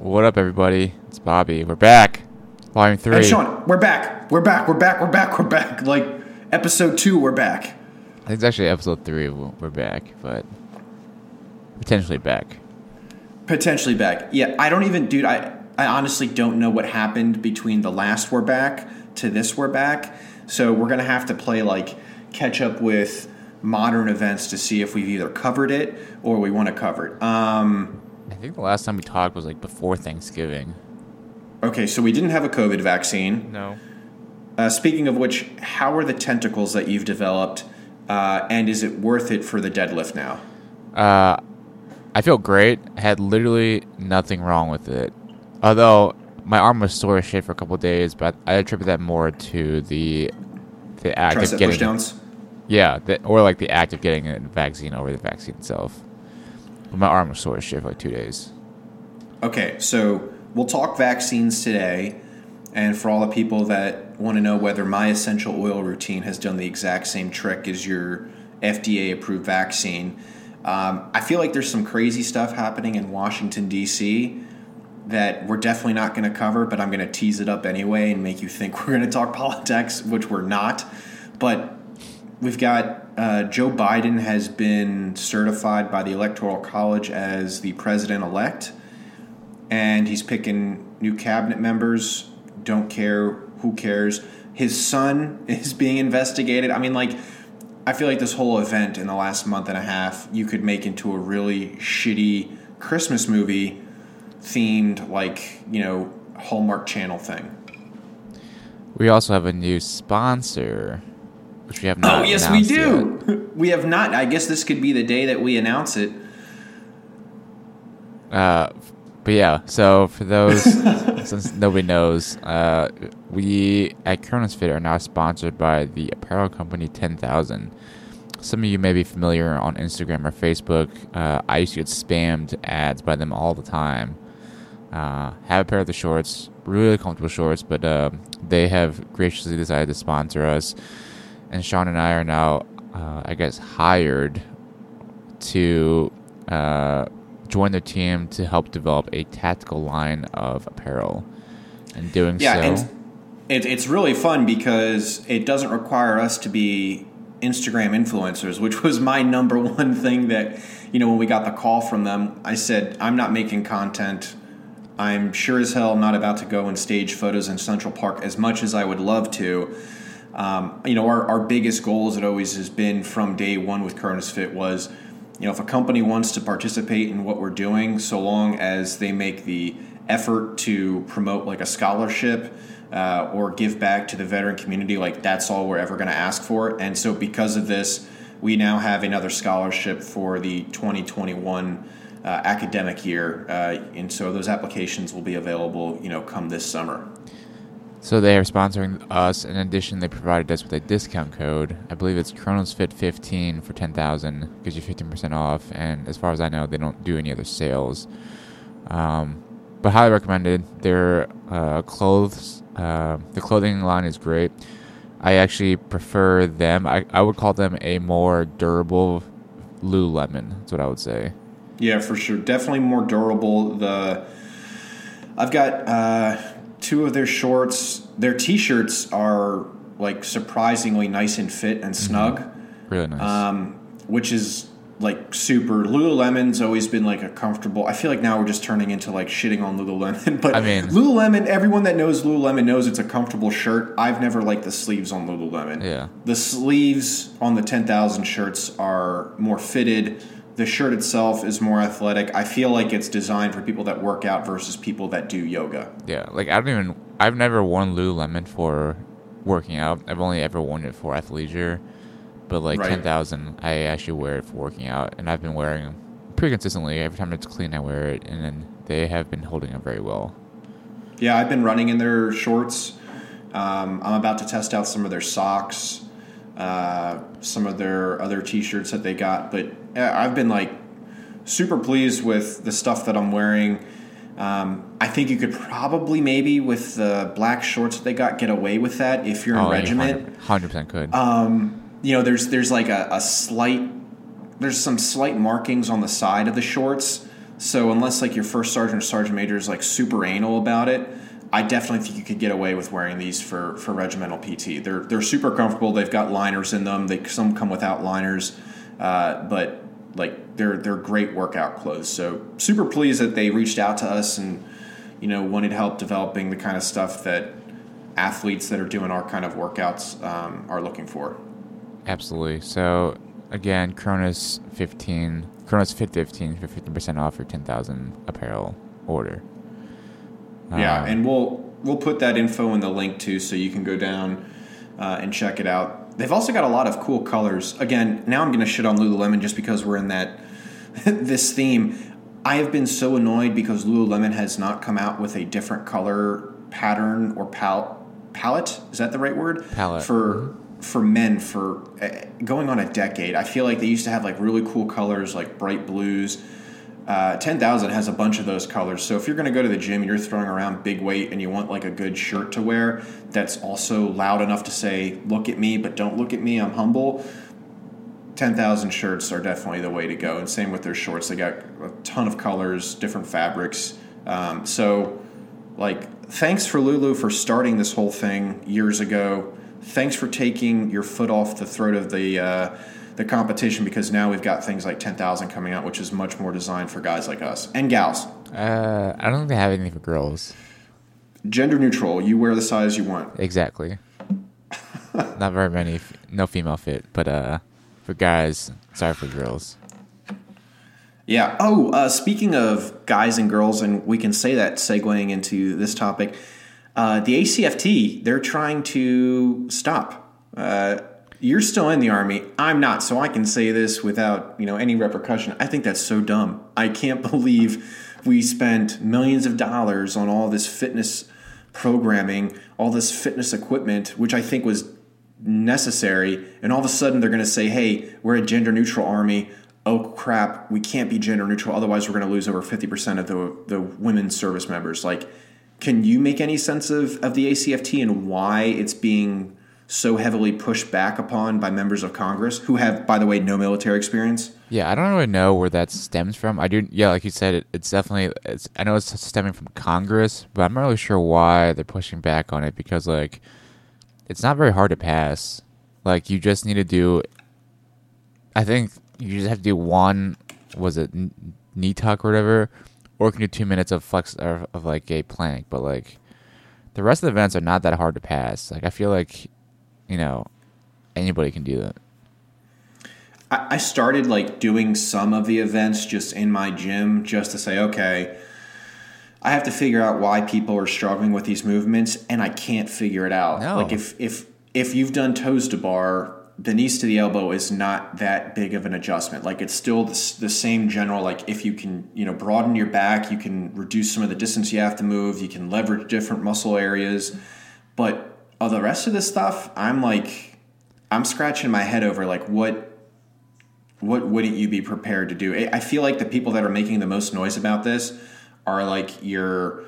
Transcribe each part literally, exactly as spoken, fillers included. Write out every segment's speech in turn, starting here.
What up, everybody? It's Bobby. We're back. Volume three. Hey, Sean, we're back. We're back. We're back. We're back. We're back. Like, episode two, we're back. I think it's actually episode three, we're back, but potentially back. Potentially back. Yeah, I don't even, dude, I, I honestly don't know what happened between the last we're back to this we're back. So we're going to have to play, like, catch up with modern events to see if we've either covered it or we want to cover it. Um... I think the last time we talked was, like, before Thanksgiving. Okay, so we didn't have a COVID vaccine. No. Uh, speaking of which, how are the tentacles that you've developed, uh, and is it worth it for the deadlift now? Uh, I feel great. I had literally nothing wrong with it. Although, my arm was sore as shit for a couple of days, but I attribute that more to the the act Tricep of getting... pushdowns? Yeah, the, or, like, the act of getting a vaccine over the vaccine itself. But my arm was sore as shit for like two days. Okay, so we'll talk vaccines today. And for all the people that want to know whether my essential oil routine has done the exact same trick as your F D A-approved vaccine, um, I feel like there's some crazy stuff happening in Washington, D C that we're definitely not going to cover, but I'm going to tease it up anyway and make you think we're going to talk politics, which we're not. But we've got... Uh, Joe Biden has been certified by the Electoral College as the president-elect, and he's picking new cabinet members. Don't care. Who cares? His son is being investigated. I mean, like, I feel like this whole event in the last month and a half you could make into a really shitty Christmas movie themed, like, you know, Hallmark Channel thing. We also have a new sponsor. Which we have not. Oh, yes, we do. Yet. We have not. I guess this could be the day that we announce it. Uh, but yeah, so for those, since nobody knows, uh, we at Kronos Fit are now sponsored by the apparel company ten thousand. Some of you may be familiar on Instagram or Facebook. Uh, I used to get spammed ads by them all the time. Uh, have a pair of the shorts, really comfortable shorts, but uh, they have graciously decided to sponsor us. And Sean and I are now, uh, I guess, hired to uh, join their team to help develop a tactical line of apparel. And doing yeah, so... Yeah, it's, it's really fun because it doesn't require us to be Instagram influencers, which was my number one thing that, you know, when we got the call from them, I said, I'm not making content. I'm sure as hell not about to go and stage photos in Central Park as much as I would love to. Um, you know, our, our biggest goal, as it always has been from day one with Kronos Fit, was, you know, if a company wants to participate in what we're doing, so long as they make the effort to promote like a scholarship uh, or give back to the veteran community, like that's all we're ever going to ask for. And so because of this, we now have another scholarship for the twenty twenty-one uh, academic year. Uh, and so those applications will be available, you know, come this summer. So they are sponsoring us. In addition, they provided us with a discount code. I believe it's Kronos Fit fifteen for ten thousand. Gives you fifteen percent off. And as far as I know, they don't do any other sales. Um, but highly recommended. Their uh, clothes, uh, the clothing line is great. I actually prefer them. I, I would call them a more durable Lululemon. That's what I would say. Yeah, for sure. Definitely more durable. The I've got... Uh, Two of their shorts, their T-shirts are like surprisingly nice and fit and snug. Mm-hmm. Really nice. Um, which is like super. Lululemon's always been like a comfortable. I feel like now we're just turning into like shitting on Lululemon. But I mean, Lululemon, everyone that knows Lululemon knows it's a comfortable shirt. I've never liked the sleeves on Lululemon. Yeah. The sleeves on the ten thousand shirts are more fitted. The shirt itself is more athletic. I feel like it's designed for people that work out versus people that do yoga. Yeah, like I don't even... I've never worn Lululemon for working out. I've only ever worn it for athleisure. But like right. ten thousand, I actually wear it for working out. And I've been wearing them pretty consistently. Every time it's clean, I wear it. And then they have been holding up very well. Yeah, I've been running in their shorts. Um, I'm about to test out some of their socks. Uh, some of their other T-shirts that they got. But I've been, like, super pleased with the stuff that I'm wearing. Um, I think you could probably maybe with the black shorts that they got get away with that if you're in oh, regiment. one hundred percent could. Um, you know, there's there's like a, a slight – there's some slight markings on the side of the shorts So unless like your first sergeant or sergeant major is like super anal about it, I definitely think you could get away with wearing these for, for regimental P T. They're they're super comfortable. They've got liners in them. They some come without liners, uh, but like they're they're great workout clothes. So super pleased that they reached out to us and you know wanted help developing the kind of stuff that athletes that are doing our kind of workouts um, are looking for. Absolutely. So again, Kronos fifteen, Kronos Fit fifteen for fifteen percent off your ten thousand apparel order. Yeah, um, and we'll we'll put that info in the link too, so you can go down uh, and check it out. They've also got a lot of cool colors. Again, now I'm going to shit on Lululemon just because we're in that this theme. I have been so annoyed because Lululemon has not come out with a different color pattern or pal- palette. Is that the right word? Palette for for men for going on a decade. I feel like they used to have like really cool colors, like bright blues. Uh, ten thousand has a bunch of those colors. So if you're going to go to the gym and you're throwing around big weight and you want like a good shirt to wear that's also loud enough to say, look at me, but don't look at me, I'm humble, ten thousand shirts are definitely the way to go. And same with their shorts. They got a ton of colors, different fabrics. Um, so like thanks for Lulu for starting this whole thing years ago. Thanks for taking your foot off the throat of the uh, the competition, because now we've got things like ten thousand coming out, which is much more designed for guys like us and gals. Uh, I don't think they have anything for girls. Gender neutral. You wear the size you want. Exactly. Not very many. No female fit, but uh, for guys, sorry for girls. Yeah. Oh, uh, speaking of guys and girls, and we can say that segueing into this topic, uh, the A C F T, they're trying to stop. Uh You're still in the Army. I'm not, so I can say this without, you know, any repercussion. I think that's so dumb. I can't believe we spent millions of dollars on all this fitness programming, all this fitness equipment, which I think was necessary, and all of a sudden they're going to say, hey, we're a gender-neutral Army. Oh, crap, we can't be gender-neutral. Otherwise, we're going to lose over fifty percent of the the women service members. Like, can you make any sense of, of the A C F T and why it's being so heavily pushed back upon by members of Congress who have, by the way, no military experience? Yeah, I don't really know where that stems from. I do, yeah, like you said, it, it's definitely, it's, I know it's stemming from Congress, but I'm not really sure why they're pushing back on it, because, like, it's not very hard to pass. Like, you just need to do, I think you just have to do one, was it knee tuck or whatever, or you can do two minutes of flex, or of, like, a plank, but, like, the rest of the events are not that hard to pass. Like, I feel like, you know, anybody can do that. I started like doing some of the events just in my gym just to say, okay, I have to figure out why people are struggling with these movements, and I can't figure it out. No. Like if, if, if you've done toes to bar, the knees to the elbow is not that big of an adjustment. Like it's still the, the same general, like if you can, you know, broaden your back, you can reduce some of the distance you have to move. You can leverage different muscle areas, but oh, the rest of this stuff, I'm like, I'm scratching my head over like what what wouldn't you be prepared to do? I feel like the people that are making the most noise about this are like your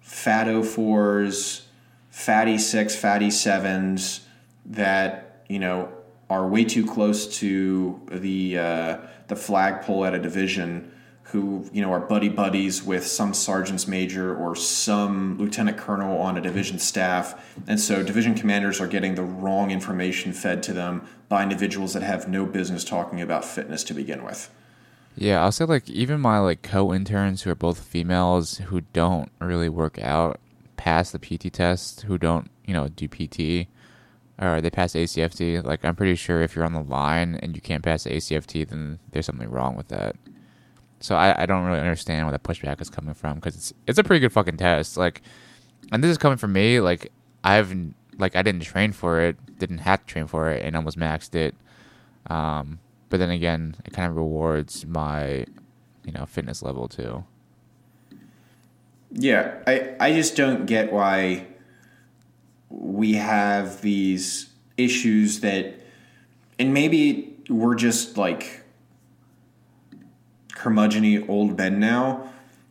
fat oh fours, fatty six, fatty sevens that, you know, are way too close to the uh, the flagpole at a division, who, you know, are buddy buddies with some sergeant's major or some lieutenant colonel on a division staff. And so division commanders are getting the wrong information fed to them by individuals that have no business talking about fitness to begin with. Yeah, I'll say, like, even my, like, co-interns who are both females who don't really work out pass the P T test, who don't, you know, do P T, or they pass A C F T. Like, I'm pretty sure if you're on the line and you can't pass the A C F T, then there's something wrong with that. So I, I don't really understand where that pushback is coming from, because it's it's a pretty good fucking test. Like, and this is coming from me. Like I've like I didn't train for it, didn't have to train for it, and almost maxed it. Um, but then again, it kind of rewards my, you know, fitness level too. Yeah, I I just don't get why we have these issues that, and maybe we're just like curmudgeon-y old men now,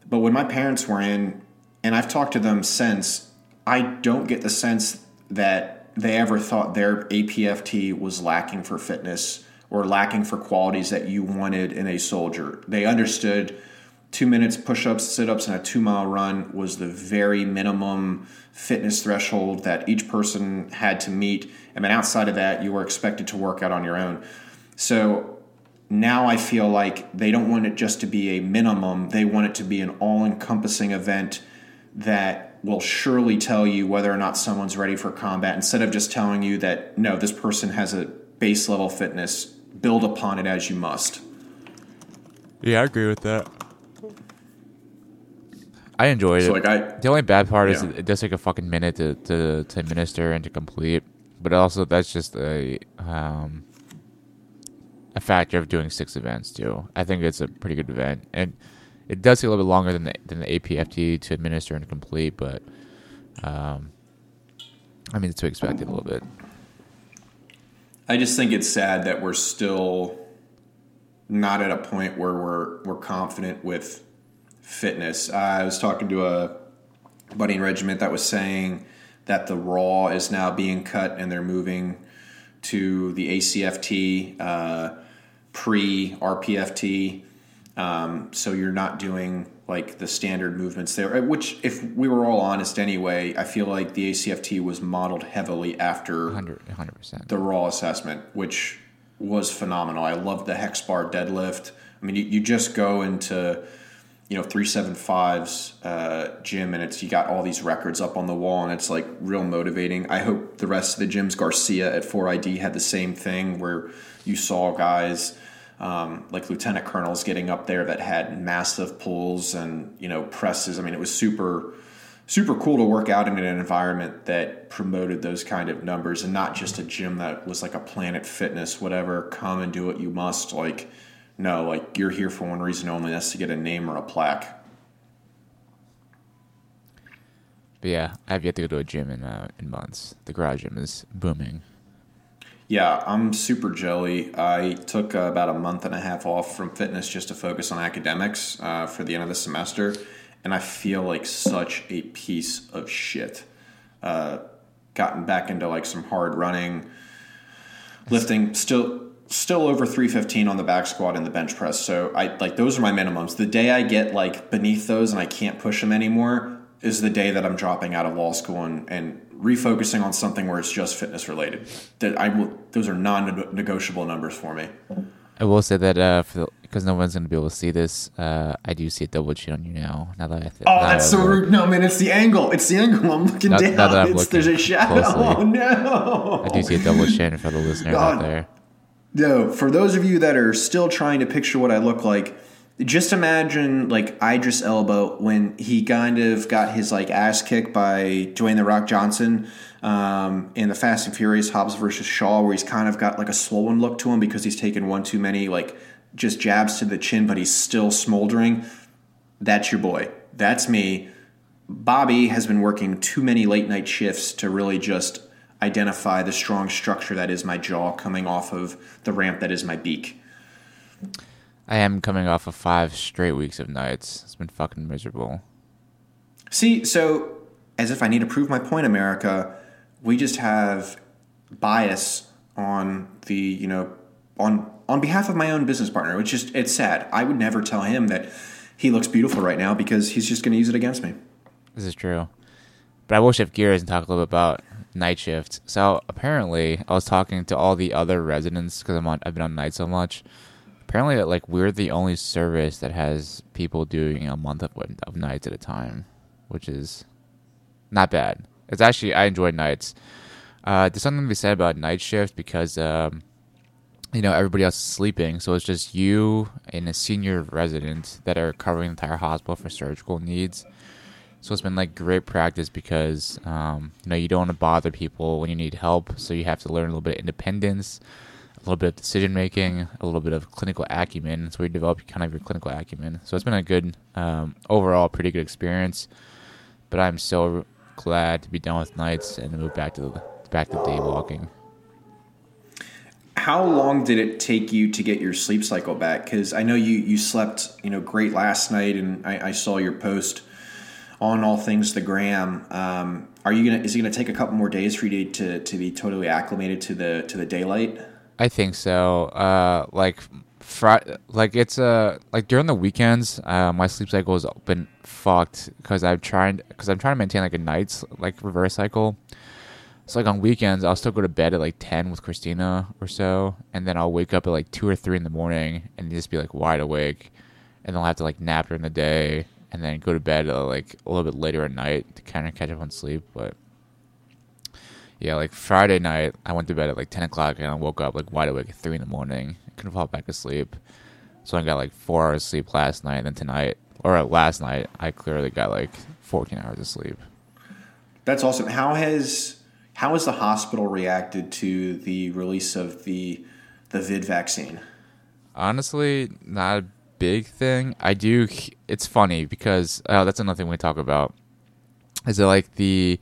but when my parents were in, and I've talked to them since, I don't get the sense that they ever thought their A P F T was lacking for fitness or lacking for qualities that you wanted in a soldier. They understood two minutes push-ups, sit-ups, and a two-mile run was the very minimum fitness threshold that each person had to meet. And then outside of that, you were expected to work out on your own. So now I feel like they don't want it just to be a minimum. They want it to be an all-encompassing event that will surely tell you whether or not someone's ready for combat, instead of just telling you that, no, this person has a base level fitness, build upon it as you must. Yeah, I agree with that. I enjoyed so, it. Like I, the only bad part yeah. is it does take a fucking minute to, to, to administer and to complete. But also, that's just a um, a factor of doing six events, too. I think it's a pretty good event. And it does take a little bit longer than the, than the A P F T to administer and complete. But, um, I mean, it's to expect it a little bit. I just think it's sad that we're still not at a point where we're we're confident with fitness. Uh, I was talking to a buddy in regiment that was saying that the RAW is now being cut and they're moving to the A C F T uh, pre-R P F T. Um, so you're not doing like the standard movements there, which if we were all honest anyway, I feel like the A C F T was modeled heavily after one hundred percent the RAW assessment, which was phenomenal. I loved the hex bar deadlift. I mean, you, you just go into, you know, three seventy-five's uh, gym and it's, you got all these records up on the wall and it's like real motivating. I hope the rest of the gyms, Garcia at four I D had the same thing where you saw guys Um, like lieutenant colonels getting up there that had massive pulls and, you know, presses. I mean, it was super, super cool to work out in an environment that promoted those kind of numbers and not just a gym that was like a Planet Fitness, whatever, come and do what you must. Like, no, like you're here for one reason only. That's to get a name or a plaque. But yeah, I have yet to go to a gym in, uh, in months. The garage gym is booming. Yeah, I'm super jelly. I took uh, about a month and a half off from fitness just to focus on academics uh, for the end of the semester, and I feel like such a piece of shit. Uh, gotten back into like some hard running, lifting, still still over three fifteen on the back squat and the bench press. So I like those are my minimums. The day I get like beneath those and I can't push them anymore is the day that I'm dropping out of law school and, and refocusing on something where it's just fitness related. That I will, those are non-negotiable numbers for me. I will say that uh, because no one's going to be able to see this, uh, I do see a double chin on you now. Now that I th- oh, that's so rude. No, man, it's the angle. It's the angle. I'm looking not, down. Not that I'm it's, looking there's a shadow. Closely. Oh no! I do see a double chin for the listeners God. out there. No, for those of you that are still trying to picture what I look like. Just imagine like Idris Elba when he kind of got his like ass kicked by Dwayne The Rock Johnson um, in the Fast and Furious Hobbs versus Shaw, where he's kind of got like a swollen look to him because he's taken one too many like just jabs to the chin, but he's still smoldering. That's your boy. That's me. Bobby has been working too many late night shifts to really just identify the strong structure that is my jaw coming off of the ramp that is my beak. I am coming off of five straight weeks of nights. It's been fucking miserable. See, so as if I need to prove my point, America, we just have bias on the, you know, on on behalf of my own business partner, which is, it's sad. I would never tell him that he looks beautiful right now because he's just going to use it against me. This is true. But I will shift gears and talk a little bit about night shifts. So apparently I was talking to all the other residents because I'm on, I've been on night so much. Apparently, like we're the only service that has people doing a month of, of nights at a time, which is not bad. It's actually, I enjoy nights. Uh, there's something to be said about night shift because, um, you know, everybody else is sleeping. So it's just you and a senior resident that are covering the entire hospital for surgical needs. So it's been like great practice because, um, you know, you don't want to bother people when you need help. So you have to learn a little bit of independence, a little bit of decision making, a little bit of clinical acumen. So we develop kind of your clinical acumen. So it's been a good, um, overall, pretty good experience. But I'm so glad to be done with nights and move back to the, back to day walking. How long did it take you to get your sleep cycle back? Because I know you you slept you know great last night, and I, I saw your post on all things the gram. Um, are you gonna? Is it gonna take a couple more days for you to to be totally acclimated to the to the daylight? I think so. Uh, like Friday, like it's uh like during the weekends, uh, my sleep cycle has been fucked because I've tried because I'm trying to maintain like a night's like reverse cycle. So like on weekends, I'll still go to bed at like ten with Christina or so, and then I'll wake up at like two or three in the morning and just be like wide awake, and then I'll have to like nap during the day and then go to bed uh, like a little bit later at night to kind of catch up on sleep. But yeah, like Friday night, I went to bed at like ten o'clock and I woke up like wide awake at three in the morning. Couldn't fall back asleep, so I got like four hours of sleep last night. And then tonight, or last night, I clearly got like fourteen hours of sleep. That's awesome. How has how has the hospital reacted to the release of the the vid vaccine? Honestly, not a big thing. I do. It's funny because oh, that's another thing we talk about. Is it like the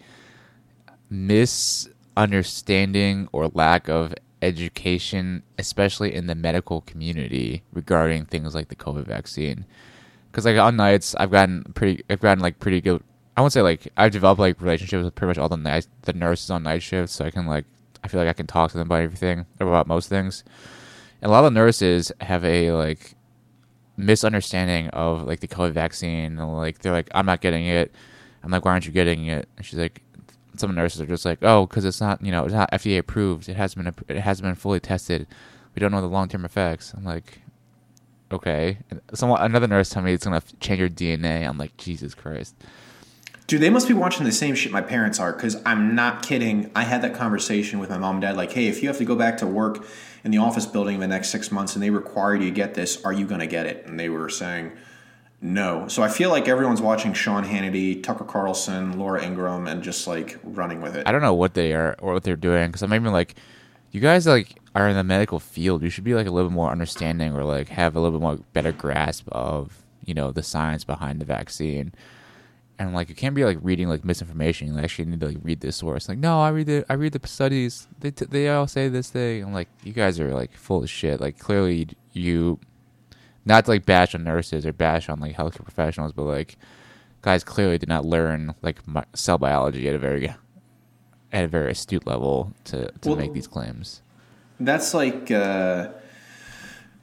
misunderstanding or lack of education, especially in the medical community, regarding things like the COVID vaccine? Because like on nights, I've gotten pretty, I've gotten like pretty good. I won't say like I've developed like relationships with pretty much all the night the nurses on night shifts, so I can like I feel like I can talk to them about everything about most things. And a lot of nurses have a like misunderstanding of like the COVID vaccine, and like they're like, I'm not getting it. I'm like, why aren't you getting it? And she's like, some nurses are just like, oh, because it's not, you know, it's not F D A approved. It hasn't been, it hasn't been fully tested. We don't know the long-term effects. I'm like, okay. And someone, another nurse told me it's gonna change your D N A. I'm like, Jesus Christ, dude. They must be watching the same shit my parents are, because I'm not kidding. I had that conversation with my mom and dad. Like, hey, if you have to go back to work in the office building in the next six months and they require you to get this, are you gonna get it? And they were saying no. So I feel like everyone's watching Sean Hannity, Tucker Carlson, Laura Ingraham, and just like running with it. I don't know what they are or what they're doing, because I'm even like, you guys like are in the medical field. You should be like a little bit more understanding, or like have a little bit more better grasp of, you know, the science behind the vaccine. And like, you can't be like reading like misinformation. You actually need to like read this source. Like, no, I read the I read the studies. They t- they all say this thing. I'm like, you guys are like full of shit. Like, clearly you. Not to, like, bash on nurses or bash on, like, healthcare professionals, but, like, guys clearly did not learn, like, cell biology at a very at a very astute level to, to well, make these claims. That's like uh,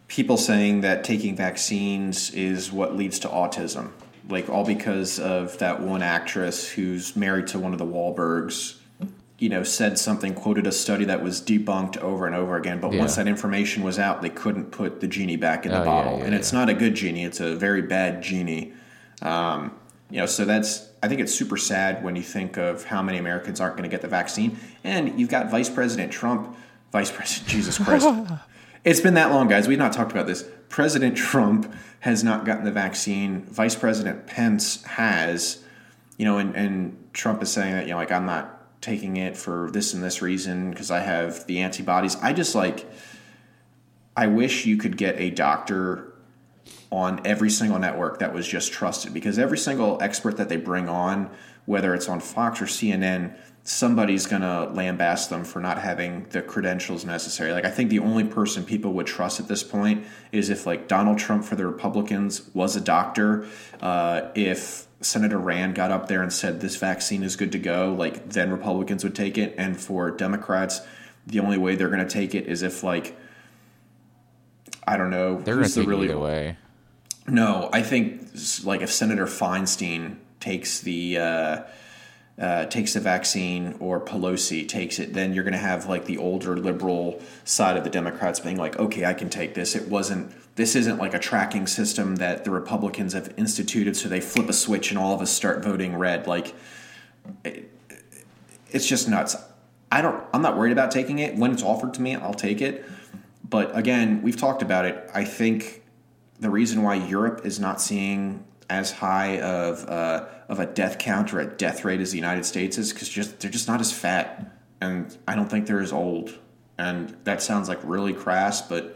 people saying that taking vaccines is what leads to autism. Like, all because of that one actress who's married to one of the Wahlbergs, you know, said something, quoted a study that was debunked over and over again. But yeah. Once that information was out, they couldn't put the genie back in the oh, bottle. Yeah, yeah, and yeah. It's not a good genie. It's a very bad genie. Um, you know, so that's, I think it's super sad when you think of how many Americans aren't going to get the vaccine. And you've got Vice President Trump, Vice President, Jesus Christ. It's been that long, guys. We've not talked about this. President Trump has not gotten the vaccine. Vice President Pence has, you know, and, and Trump is saying that, you know, like, I'm not taking it for this and this reason because I have the antibodies. I just like, I wish you could get a doctor on every single network that was just trusted, because every single expert that they bring on, whether it's on Fox or C N N, somebody's going to lambaste them for not having the credentials necessary. Like, I think the only person people would trust at this point is if like Donald Trump for the Republicans was a doctor, uh, if Senator Rand got up there and said this vaccine is good to go, like, then Republicans would take it. And for Democrats, the only way they're going to take it is if, like, I don't know. They're going to take it either way. No, I think, like, if Senator Feinstein takes the uh, uh, takes the vaccine, or Pelosi takes it, then you're going to have, like, the older liberal side of the Democrats being like, okay, I can take this. It wasn't This isn't like a tracking system that the Republicans have instituted, so they flip a switch and all of us start voting red. Like, it, it's just nuts. I don't. I'm not worried about taking it. When it's offered to me, I'll take it. But again, we've talked about it. I think the reason why Europe is not seeing as high of uh, of a death count or a death rate as the United States is because just they're just not as fat, and I don't think they're as old. And that sounds like really crass, but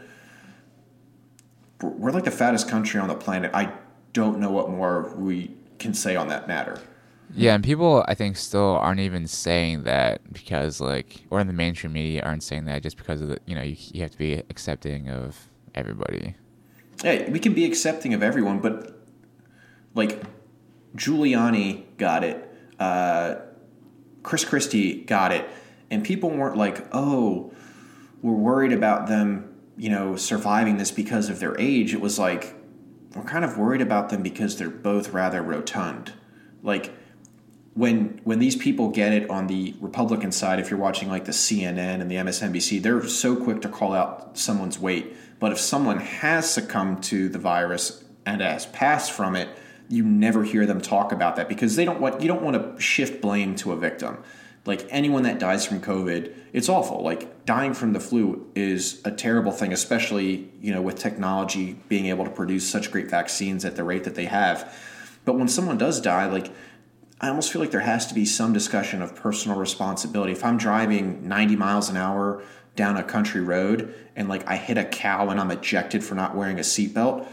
we're like the fattest country on the planet. I don't know what more we can say on that matter. Yeah, and people, I think, still aren't even saying that because, like, or in the mainstream media aren't saying that just because of the, you know, you, you have to be accepting of everybody. Yeah, we can be accepting of everyone, but, like, Giuliani got it. Uh, Chris Christie got it. And people weren't like, oh, we're worried about them you know, surviving this because of their age, it was like, we're kind of worried about them because they're both rather rotund. Like, when when these people get it on the Republican side, if you're watching like the C N N and the M S N B C, they're so quick to call out someone's weight. But if someone has succumbed to the virus and has passed from it, you never hear them talk about that because they don't want, you don't want to shift blame to a victim. Like, anyone that dies from COVID, it's awful. Like, dying from the flu is a terrible thing, especially, you know, with technology being able to produce such great vaccines at the rate that they have. But when someone does die, like, I almost feel like there has to be some discussion of personal responsibility. If I'm driving ninety miles an hour down a country road and, like, I hit a cow and I'm ejected for not wearing a seatbelt,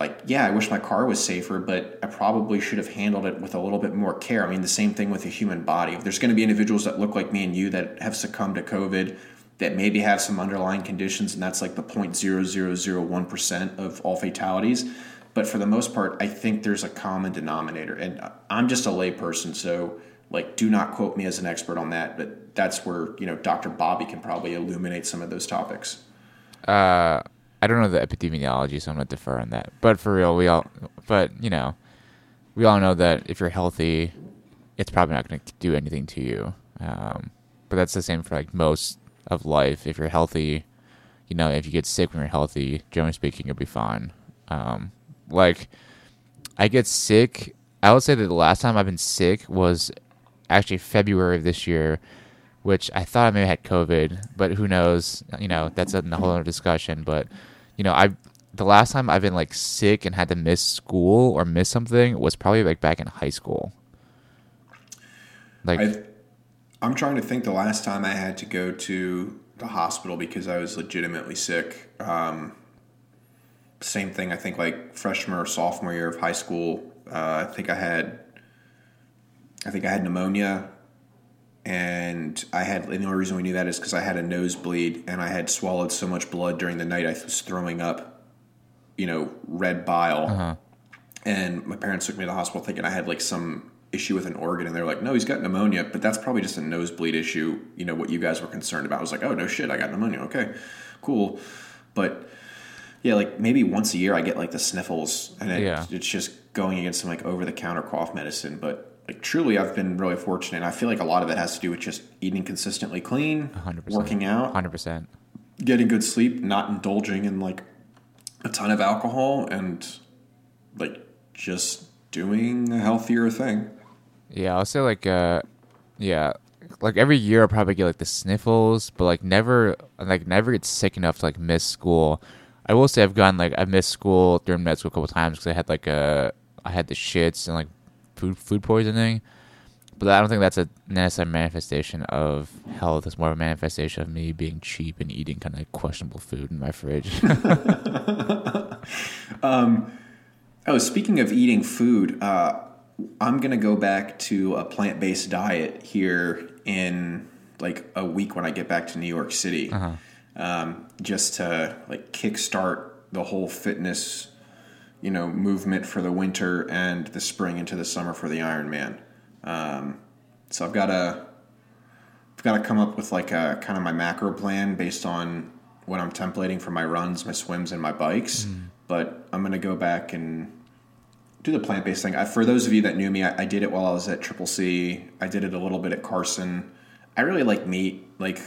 like, yeah, I wish my car was safer, but I probably should have handled it with a little bit more care. I mean, the same thing with the human body. There's going to be individuals that look like me and you that have succumbed to COVID that maybe have some underlying conditions, and that's like the zero point zero zero zero one percent of all fatalities. But for the most part, I think there's a common denominator. And I'm just a lay person, so, like, do not quote me as an expert on that. But that's where, you know, Doctor Bobby can probably illuminate some of those topics. Uh I don't know the epidemiology, so I'm not deferring on that. But for real, we all, but you know, we all know that if you're healthy, it's probably not going to do anything to you. Um, but that's the same for like most of life. If you're healthy, you know, if you get sick when you're healthy, generally speaking, you'll be fine. Um, like, I get sick. I would say that the last time I've been sick was actually February of this year, which I thought I maybe had COVID, but who knows? You know, that's a whole other discussion. But you know, I the last time I've been like sick and had to miss school or miss something was probably like back in high school. Like, I've, I'm trying to think the last time I had to go to the hospital because I was legitimately sick. Um, same thing, I think, like freshman or sophomore year of high school. Uh, I think I had, I think I had pneumonia. And I had, and the only reason we knew that is because I had a nosebleed and I had swallowed so much blood during the night I was throwing up, you know, red bile. Uh-huh. And my parents took me to the hospital thinking I had like some issue with an organ, and they were like, no, he's got pneumonia, but that's probably just a nosebleed issue. You know, what you guys were concerned about. I was like, oh, no shit, I got pneumonia. Okay, cool. But yeah, like maybe once a year I get like the sniffles, and it, yeah. it's just going against some like over-the-counter cough medicine, but... Like, truly, I've been really fortunate. And I feel like a lot of it has to do with just eating consistently clean, one hundred percent working out, one hundred percent getting good sleep, not indulging in, like, a ton of alcohol, and, like, just doing a healthier thing. Yeah, I'll say, like, uh, yeah, like, every year I probably get, like, the sniffles, but, like, never, like, never get sick enough to, like, miss school. I will say I've gone, like, I missed school during med school a couple times because I had, like, a, I had the shits and, like, Food, food poisoning, but I don't think that's a necessary manifestation of health. It's more of a manifestation of me being cheap and eating kind of like questionable food in my fridge. um, oh, speaking of eating food, uh, I'm going to go back to a plant-based diet here in like a week when I get back to New York City, uh-huh. um, just to like kickstart the whole fitness you know, movement for the winter and the spring into the summer for the Ironman. Um, so I've got to, I've got to come up with like a kind of my macro plan based on what I'm templating for my runs, my swims, and my bikes. Mm. But I'm going to go back and do the plant-based thing. I, for those of you that knew me, I, I did it while I was at Triple C. I did it a little bit at Carson. I really like meat. Like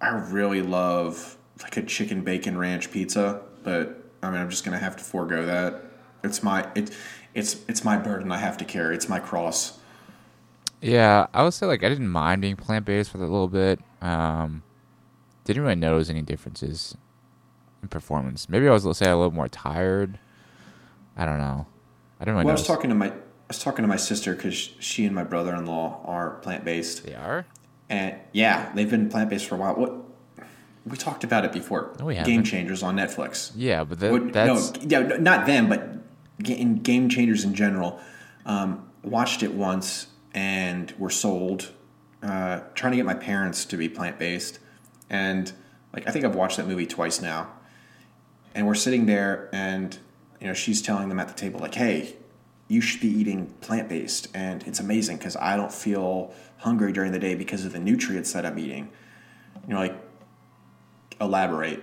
I really love like a chicken bacon ranch pizza, but I mean, I'm just going to have to forego that. It's my it, it's it's my burden I have to carry. It's my cross. Yeah, I would say, like, I didn't mind being plant-based for a little bit. Um, didn't really notice any differences in performance. Maybe I was, let's say, a little more tired. I don't know. I didn't really well, notice. I was talking to my, I was talking to my sister because she and my brother-in-law are plant-based. They are? And yeah, they've been plant-based for a while. What? We talked about it before. No, we haven't. Game Changers on Netflix. Yeah, but that, that's... No, yeah, not them, but in Game Changers in general. Um, watched it once and were sold. Uh, trying to get my parents to be plant-based. And like I think I've watched that movie twice now. And we're sitting there and you know she's telling them at the table, like, hey, you should be eating plant-based. And it's amazing because I don't feel hungry during the day because of the nutrients that I'm eating. You know, like... elaborate,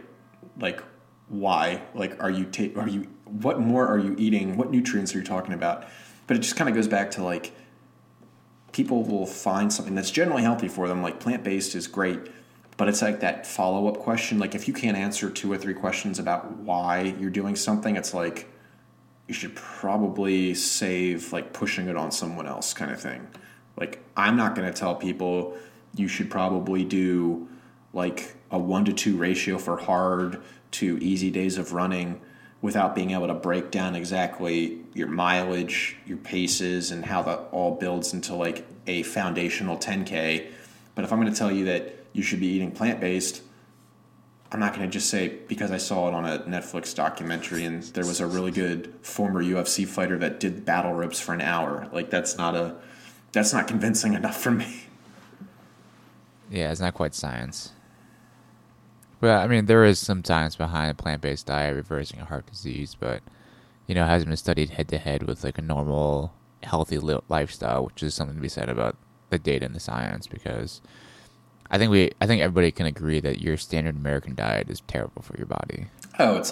like why, like, are you, ta- are you, what more are you eating? What nutrients are you talking about? But it just kind of goes back to like, people will find something that's generally healthy for them. Like plant-based is great, but it's like that follow-up question. Like if you can't answer two or three questions about why you're doing something, it's like, you should probably save like pushing it on someone else kind of thing. Like I'm not going to tell people you should probably do like a one to two ratio for hard to easy days of running without being able to break down exactly your mileage, your paces, and how that all builds into like a foundational ten K. But if I'm going to tell you that you should be eating plant-based, I'm not going to just say because I saw it on a Netflix documentary and there was a really good former U F C fighter that did battle ropes for an hour. Like that's not a, that's not convincing enough for me. Yeah, it's not quite science. Well, I mean, there is some science behind a plant-based diet reversing a heart disease, but you know, it hasn't been studied head-to-head with like a normal, healthy lifestyle, which is something to be said about the data and the science because. I think we. I think everybody can agree that your standard American diet is terrible for your body. Oh, it's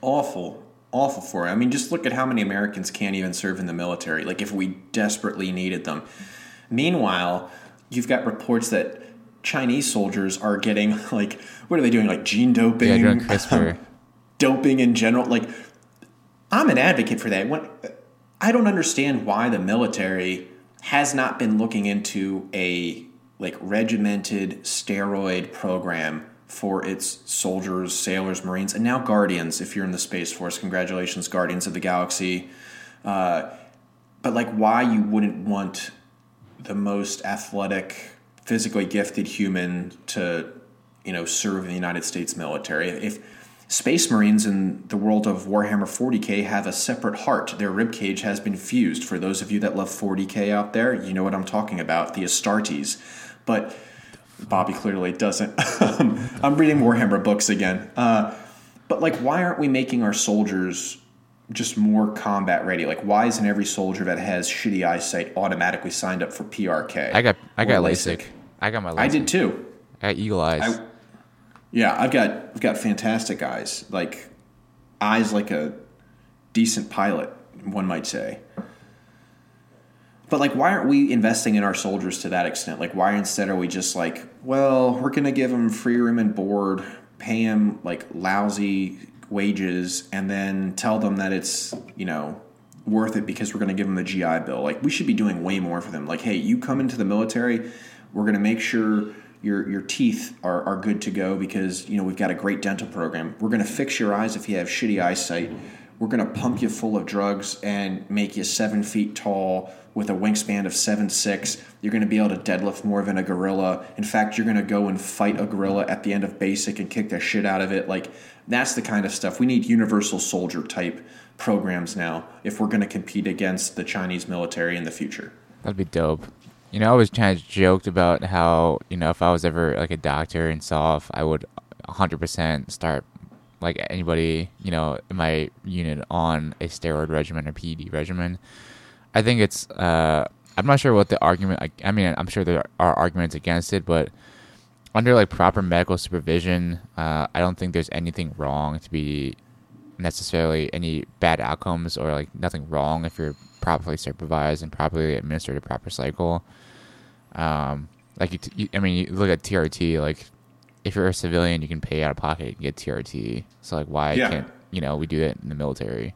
awful, awful for it. I mean, just look at how many Americans can't even serve in the military. Like, if we desperately needed them. Meanwhile, you've got reports that Chinese soldiers are getting like, what are they doing? Like gene doping, yeah, doing CRISPR, um, doping in general. Like, I'm an advocate for that. When, I don't understand why the military has not been looking into a. like regimented steroid program for its soldiers, sailors, Marines, and now Guardians, if you're in the Space Force. Congratulations, Guardians of the Galaxy. Uh, but like why you wouldn't want the most athletic, physically gifted human to, you know, serve in the United States military. If Space Marines in the world of Warhammer forty K have a separate heart. Their ribcage has been fused. For those of you that love forty K out there, you know what I'm talking about, the Astartes. But Bobby clearly doesn't. I'm reading Warhammer books again. Uh, but, like, why aren't we making our soldiers just more combat ready? Like, why isn't every soldier that has shitty eyesight automatically signed up for P R K? I got I got LASIK. LASIK. I got my LASIK. I did, too. I got eagle eyes. I, Yeah, I've got I've got fantastic eyes, like eyes like a decent pilot, one might say. But like, why aren't we investing in our soldiers to that extent? Like, why instead are we just like, well, we're gonna give them free room and board, pay them like lousy wages, and then tell them that it's, you know, worth it because we're gonna give them the G I Bill. Like, we should be doing way more for them. Like, hey, you come into the military, we're gonna make sure. Your your teeth are, are good to go because, you know, we've got a great dental program. We're going to fix your eyes if you have shitty eyesight. We're going to pump you full of drugs and make you seven feet tall with a wingspan of seven six. You're going to be able to deadlift more than a gorilla. In fact, you're going to go and fight a gorilla at the end of basic and kick the shit out of it. Like, that's the kind of stuff. We need universal soldier type programs now if we're going to compete against the Chinese military in the future. That'd be dope. You know, I always kind of joked about how, you know, if I was ever, like, a doctor and saw if I would one hundred percent start, like, anybody, you know, in my unit on a steroid regimen or P E D regimen. I think it's, uh, I'm not sure what the argument, I, I mean, I'm sure there are arguments against it, but under, like, proper medical supervision, uh, I don't think there's anything wrong to be necessarily any bad outcomes or, like, nothing wrong if you're properly supervised and properly administered a proper cycle. Um, like you, t- you, I mean, you look at T R T. Like, if you're a civilian, you can pay out of pocket and get T R T. So, like, why yeah. can't you know we do that in the military?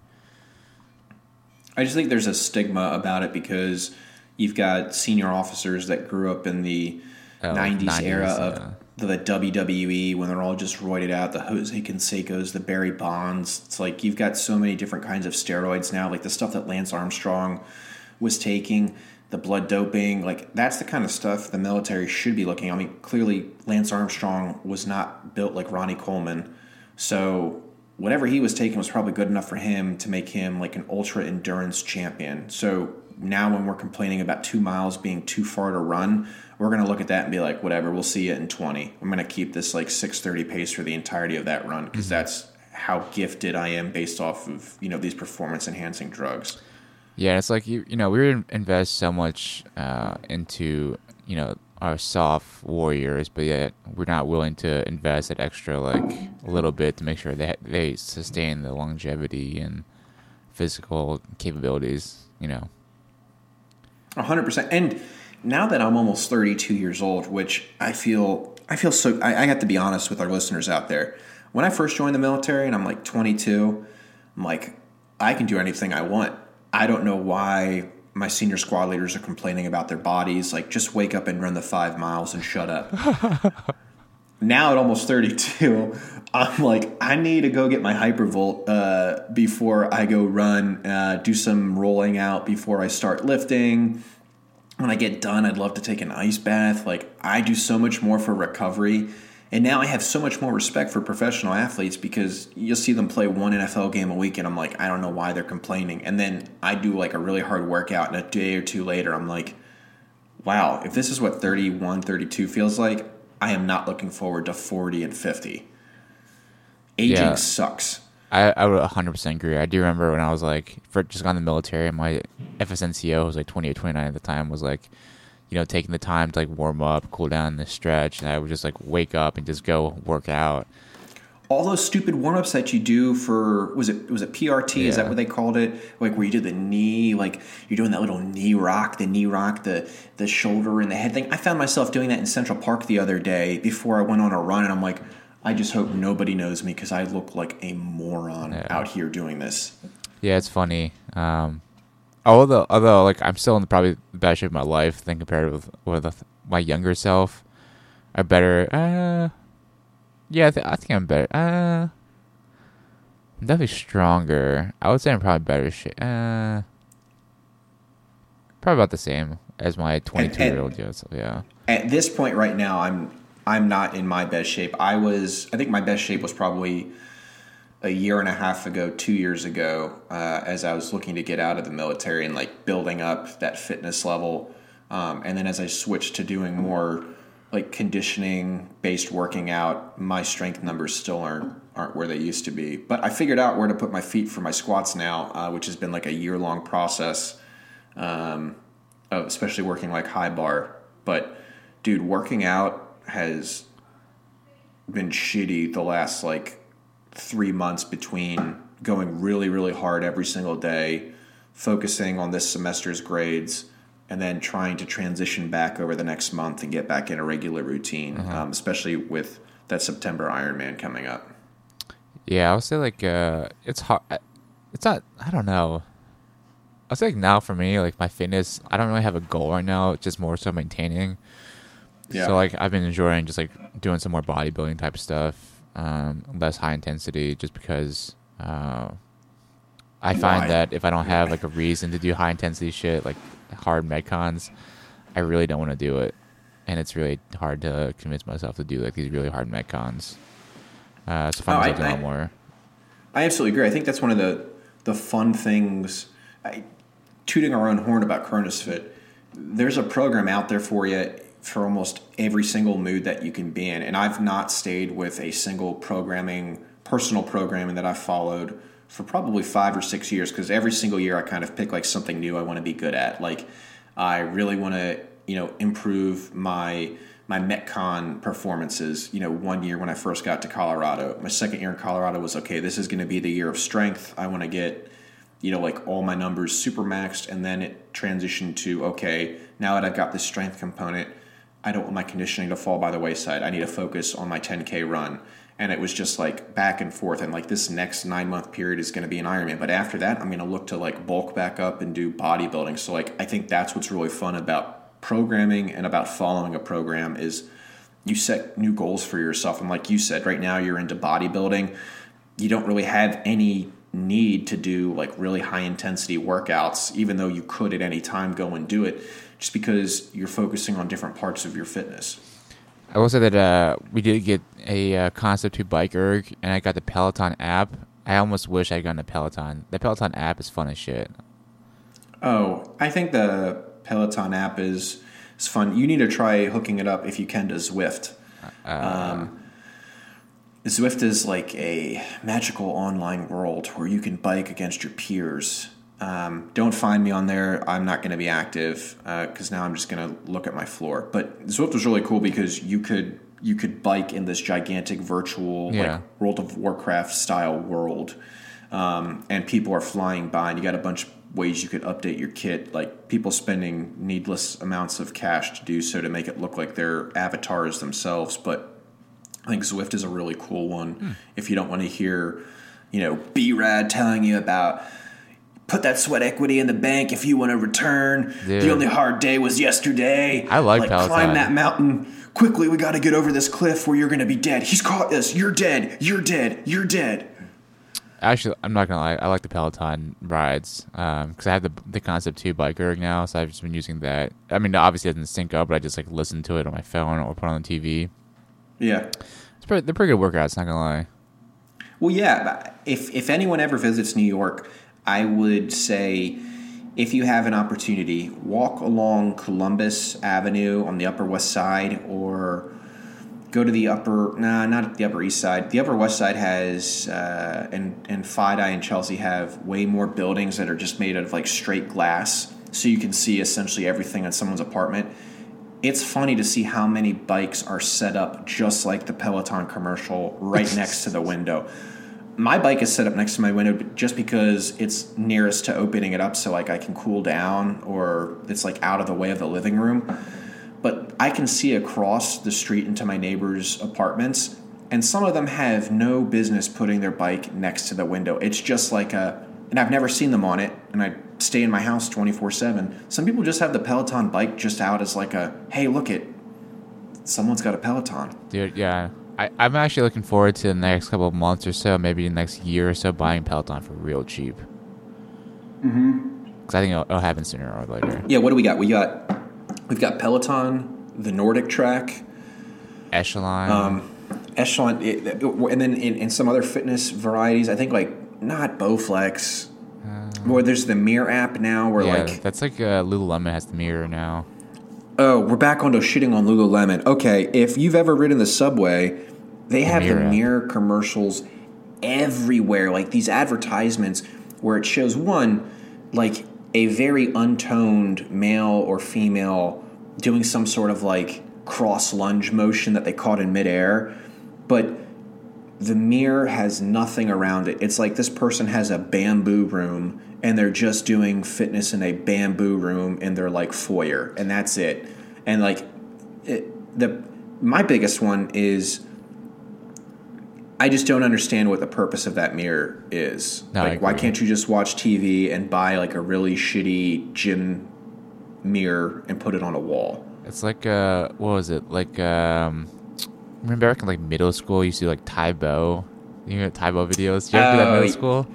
I just think there's a stigma about it because you've got senior officers that grew up in the oh, nineties era yeah. of the W W E when they're all just roided out. The Jose Canseco's, the Barry Bonds. It's like you've got so many different kinds of steroids now. Like the stuff that Lance Armstrong was taking. The blood doping, like that's the kind of stuff the military should be looking at. I mean, clearly Lance Armstrong was not built like Ronnie Coleman. So whatever he was taking was probably good enough for him to make him like an ultra endurance champion. So now when we're complaining about two miles being too far to run, we're going to look at that and be like, whatever, we'll see it in twenty. I'm going to keep this like six thirty pace for the entirety of that run because mm-hmm. that's how gifted I am based off of, you know, these performance enhancing drugs. Yeah, it's like, you you know, we would invest so much uh, into, you know, are soft warriors, but yet we're not willing to invest that extra like a little bit to make sure that they sustain the longevity and physical capabilities, you know. one hundred percent. And now that I'm almost thirty-two years old, which I feel I feel so I, I have to be honest with our listeners out there. When I first joined the military and I'm like twenty-two, I'm like, I can do anything I want. I don't know why my senior squad leaders are complaining about their bodies. Like, just wake up and run the five miles and shut up. Now at almost thirty-two, I'm like, I need to go get my Hypervolt uh, before I go run, uh, do some rolling out before I start lifting. When I get done, I'd love to take an ice bath. Like, I do so much more for recovery. And now I have so much more respect for professional athletes because you'll see them play one N F L game a week and I'm like, I don't know why they're complaining. And then I do like a really hard workout and a day or two later, I'm like, wow, if this is what thirty-one, thirty-two feels like, I am not looking forward to forty and fifty. Aging yeah. sucks. I, I would one hundred percent agree. I do remember when I was like, for just gone in the military, my F S N C O was like twenty-eight, twenty-nine at the time, was like, you know, taking the time to like warm up, cool down, the stretch, and I would just like wake up and just go work out. All those stupid warm ups that you do for was it was it P R T? Yeah. Is that what they called it? Like where you do the knee, like you're doing that little knee rock, the knee rock, the the shoulder and the head thing. I found myself doing that in Central Park the other day before I went on a run, and I'm like, I just hope nobody knows me because I look like a moron yeah. out here doing this. Yeah, it's funny. Um, Although, although, like I'm still in the, probably the best shape of my life, then compared with with my younger self, I better. Uh, yeah, I, th- I think I'm better. Uh, I'm definitely stronger. I would say I'm probably better shape. Uh, probably about the same as my twenty-two-year-old self. Yeah. At this point, right now, I'm I'm not in my best shape. I was. I think my best shape was probably a year and a half ago, two years ago, uh, as I was looking to get out of the military and like building up that fitness level. Um, and then as I switched to doing more like conditioning based working out, my strength numbers still aren't, aren't where they used to be, but I figured out where to put my feet for my squats now, uh, which has been like a year long process. Um, of especially working like high bar, but dude, working out has been shitty the last like three months between going really, really hard every single day, focusing on this semester's grades, and then trying to transition back over the next month and get back in a regular routine, mm-hmm. um, especially with that September Ironman coming up. Yeah, I would say like uh, it's hard. It's not, I don't know. I would say like now for me, like my fitness, I don't really have a goal right now. It's just more so maintaining. Yeah. So like I've been enjoying just like doing some more bodybuilding type stuff. Um, less high intensity just because uh, I find Why? that if I don't have like a reason to do high intensity shit like hard metcons, I really don't want to do it, and it's really hard to convince myself to do like these really hard metcons. Uh, so find oh, myself I, doing I, more. I absolutely agree. I think that's one of the the fun things. I, tooting our own horn about Kronos Fit, there's a program out there for you for almost every single mood that you can be in. And I've not stayed with a single programming, personal programming that I've followed for probably five or six years. Cause every single year I kind of pick like something new I want to be good at. Like I really want to, you know, improve my, my Metcon performances. You know, one year when I first got to Colorado, my second year in Colorado was okay, this is going to be the year of strength. I want to get, you know, like all my numbers super maxed. And then it transitioned to, okay, now that I've got this strength component, I don't want my conditioning to fall by the wayside. I need to focus on my ten K run. And it was just like back and forth. And like this next nine month period is going to be an Ironman. But after that, I'm going to look to like bulk back up and do bodybuilding. So like, I think that's what's really fun about programming and about following a program is you set new goals for yourself. And like you said, right now you're into bodybuilding. You don't really have any need to do like really high intensity workouts, even though you could at any time go and do it, just because you're focusing on different parts of your fitness. I will say that uh, we did get a uh, Concept Two bike erg, and I got the Peloton app. I almost wish I had gotten a Peloton. The Peloton app is fun as shit. Oh, I think the Peloton app is, is fun. You need to try hooking it up if you can to Zwift. Uh, um, Zwift is like a magical online world where you can bike against your peers Um, don't find me on there. I'm not going to be active because uh, now I'm just going to look at my floor. But Zwift was really cool because you could you could bike in this gigantic virtual yeah. like World of Warcraft style world, um, and people are flying by, and you got a bunch of ways you could update your kit, like people spending needless amounts of cash to do so to make it look like they're avatars themselves. But I think Zwift is a really cool one. Hmm. If you don't want to hear, you know, B-Rad telling you about put that sweat equity in the bank if you want to return. Dude. The only hard day was yesterday. I like, like Peloton. Climb that mountain. Quickly, we got to get over this cliff where you're going to be dead. He's caught us. You're dead. You're dead. You're dead. Actually, I'm not going to lie. I like the Peloton rides because um, I have the the Concept Two bike rig now, so I've just been using that. I mean, obviously it doesn't sync up, but I just like listen to it on my phone or put it on the T V. Yeah. It's pretty, they're pretty good workouts, not going to lie. Well, yeah. If if anyone ever visits New York, I would say if you have an opportunity, walk along Columbus Avenue on the Upper West Side, or go to the Upper – nah, not the Upper East Side. The Upper West Side has uh, – and, and four I D and Chelsea have way more buildings that are just made out of like straight glass, so you can see essentially everything in someone's apartment. It's funny to see how many bikes are set up just like the Peloton commercial right next to the window. My bike is set up next to my window just because it's nearest to opening it up so like I can cool down, or it's like out of the way of the living room. But I can see across the street into my neighbors' apartments, and some of them have no business putting their bike next to the window. It's just like a – and I've never seen them on it, and I – stay in my house twenty-four seven. Some people just have the Peloton bike just out as like a, hey, look it, someone's got a Peloton. Dude, yeah. I, I'm actually looking forward to the next couple of months or so, maybe the next year or so, buying Peloton for real cheap. Mm-hmm. Because I think it'll, it'll happen sooner or later. Yeah, what do we got? We got, we've got Peloton, the Nordic Track. Echelon. Um, Echelon, it, and then in, in some other fitness varieties, I think like not Bowflex. Well, there's the Mirror app now where yeah, like... that's like uh, Lululemon has the Mirror now. Oh, we're back onto shitting on Lululemon. Okay, if you've ever ridden the subway, they the have mirror the Mirror app. Commercials everywhere. Like these advertisements where it shows one, like a very untoned male or female doing some sort of like cross lunge motion that they caught in midair. But... the mirror has nothing around it. It's like this person has a bamboo room and they're just doing fitness in a bamboo room in their like foyer, and that's it. And like it, the my biggest one is I just don't understand what the purpose of that mirror is. No, like why can't you just watch T V and buy like a really shitty gym mirror and put it on a wall? It's like uh what was it? Like um remember back in like middle school, you used to do like Taibo, you know, Taibo videos. Did you ever do that in middle school?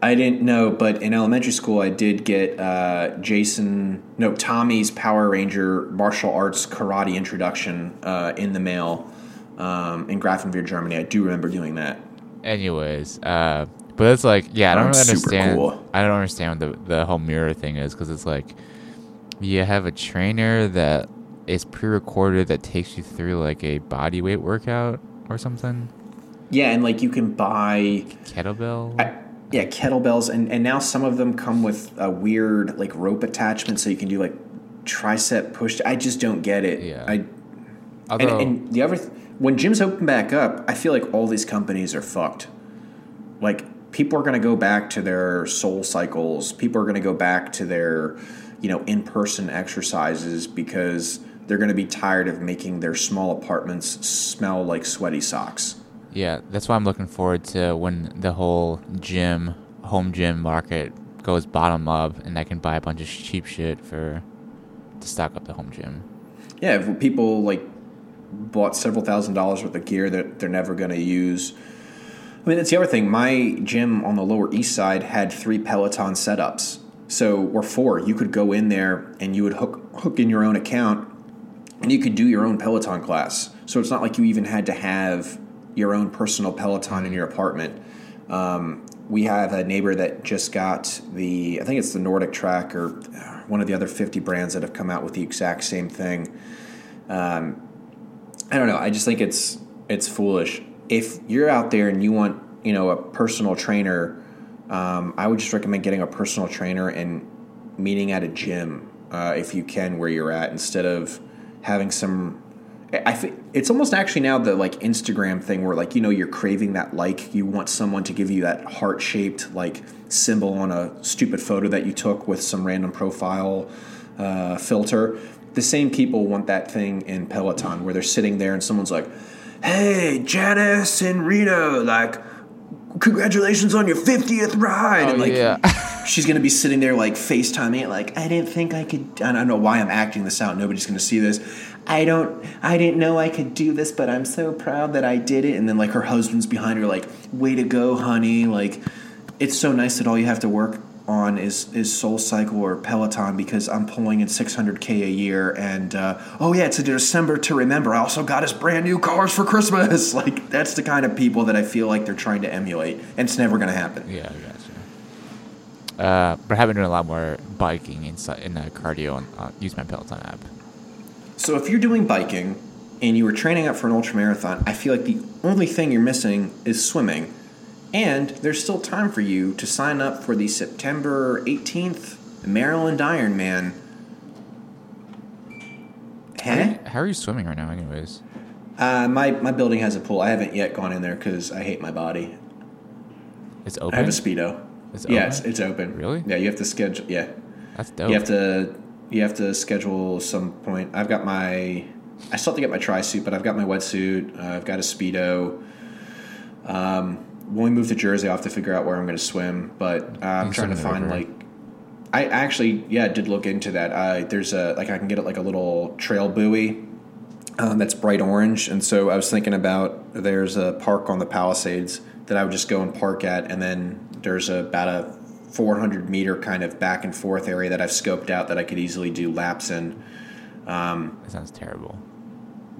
I didn't know, but in elementary school, I did get uh, Jason, no, Tommy's Power Ranger martial arts karate introduction uh, in the mail um, in Grafenwehr, Germany. I do remember doing that. Anyways, uh, but it's like, yeah, I don't really understand. Cool. I don't understand what the the whole mirror thing is, because it's like you have a trainer that. It's pre-recorded that takes you through like a body weight workout or something. Yeah, and like you can buy kettlebell. I, yeah, kettlebells, and and now some of them come with a weird like rope attachment, so you can do like tricep push. I just don't get it. Yeah. I Although, and, and the other th- when gyms open back up, I feel like all these companies are fucked. Like people are going to go back to their SoulCycles. People are going to go back to their, you know, in-person exercises because they're going to be tired of making their small apartments smell like sweaty socks. Yeah, that's why I'm looking forward to when the whole gym, home gym market goes bottom up, and I can buy a bunch of cheap shit for to stock up the home gym. Yeah, if people like bought several thousand dollars worth of gear that they're never going to use. I mean, that's the other thing. My gym on the Lower East Side had three Peloton setups. So, or four, you could go in there and you would hook hook in your own account, and you could do your own Peloton class. So it's not like you even had to have your own personal Peloton in your apartment. Um, we have a neighbor that just got the, I think it's the Nordic Track or one of the other fifty brands that have come out with the exact same thing. Um, I don't know. I just think it's it's foolish. If you're out there and you want, you know, a personal trainer um, I would just recommend getting a personal trainer and meeting at a gym uh, if you can where you're at, instead of having some... I think it's almost actually now the like Instagram thing where like, you know, you're craving that like, you want someone to give you that heart-shaped like symbol on a stupid photo that you took with some random profile uh, filter. The same people want that thing in Peloton where they're sitting there and someone's like, hey, Janice and Rita, like, congratulations on your fiftieth ride. Oh, and like, yeah. She's going to be sitting there like FaceTiming it like, I didn't think I could, I don't know why I'm acting this out. Nobody's going to see this. I don't, I didn't know I could do this, but I'm so proud that I did it. And then like her husband's behind her like, way to go, honey. Like, it's so nice that all you have to work on is, is SoulCycle or Peloton because I'm pulling in six hundred K a year. And, uh, oh yeah, it's a December to remember. I also got us brand new cars for Christmas. Like, that's the kind of people that I feel like they're trying to emulate, and it's never going to happen. Yeah, I gotcha. Uh, but I have been doing a lot more biking inside in uh, cardio and uh, use my Peloton app. So if you're doing biking and you were training up for an ultra marathon, I feel like the only thing you're missing is swimming. And there's still time for you to sign up for the September eighteenth Maryland Ironman. Huh? How are you swimming right now anyways? Uh, my, my building has a pool. I haven't yet gone in there because I hate my body. It's open? I have a Speedo. It's open? Yeah, it's, it's open. Really? Yeah, you have to schedule. Yeah. That's dope. You have to... You have to schedule some point. I've got my... I still have to get my tri-suit, but I've got my wetsuit. Uh, I've got a Speedo. Um, when we move to Jersey, I'll have to figure out where I'm going to swim. But uh, I'm trying to find, river. like... I actually, yeah, did look into that. Uh, there's a... Like, I can get, like, a little trail buoy um, that's bright orange. And so I was thinking about there's a park on the Palisades that I would just go and park at. And then there's a, about a... four hundred meter kind of back and forth area that I've scoped out that I could easily do laps in. Um, that sounds terrible.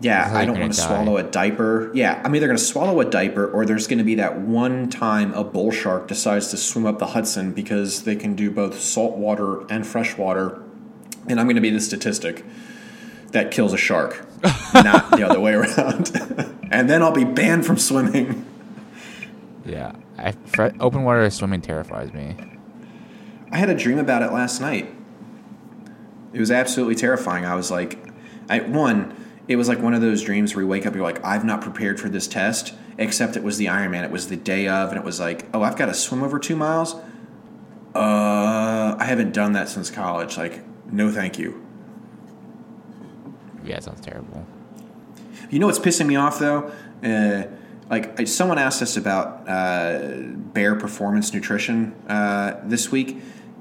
Yeah, I don't want to die. swallow a diaper. Yeah, I'm either going to swallow a diaper or there's going to be that one time a bull shark decides to swim up the Hudson because they can do both salt water and fresh water, and I'm going to be the statistic that kills a shark, not the other way around. And then I'll be banned from swimming. Yeah, I, open water swimming terrifies me. I had a dream about it last night. It was absolutely terrifying. I was like, I, one, it was like one of those dreams where you wake up and you're like, I've not prepared for this test, except it was the Ironman. It was the day of, and it was like, oh, I've got to swim over two miles? Uh, I haven't done that since college. Like, no thank you. Yeah, it sounds terrible. You know what's pissing me off, though? Uh... Like, someone asked us about uh, Bear Performance Nutrition uh, this week.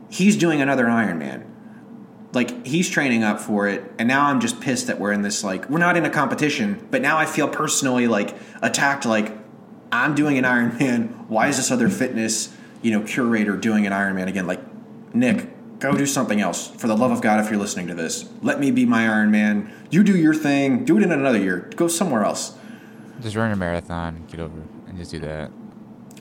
He's doing another Ironman. Like, he's training up for it, and now I'm just pissed that we're in this, like, we're not in a competition, but now I feel personally, like, attacked, like, I'm doing an Ironman. Why is this other fitness, you know, curator doing an Ironman again? Like, Nick, go do something else. For the love of God, if you're listening to this, let me be my Ironman. You do your thing. Do it in another year. Go somewhere else. Just run a marathon, get over, and just do that.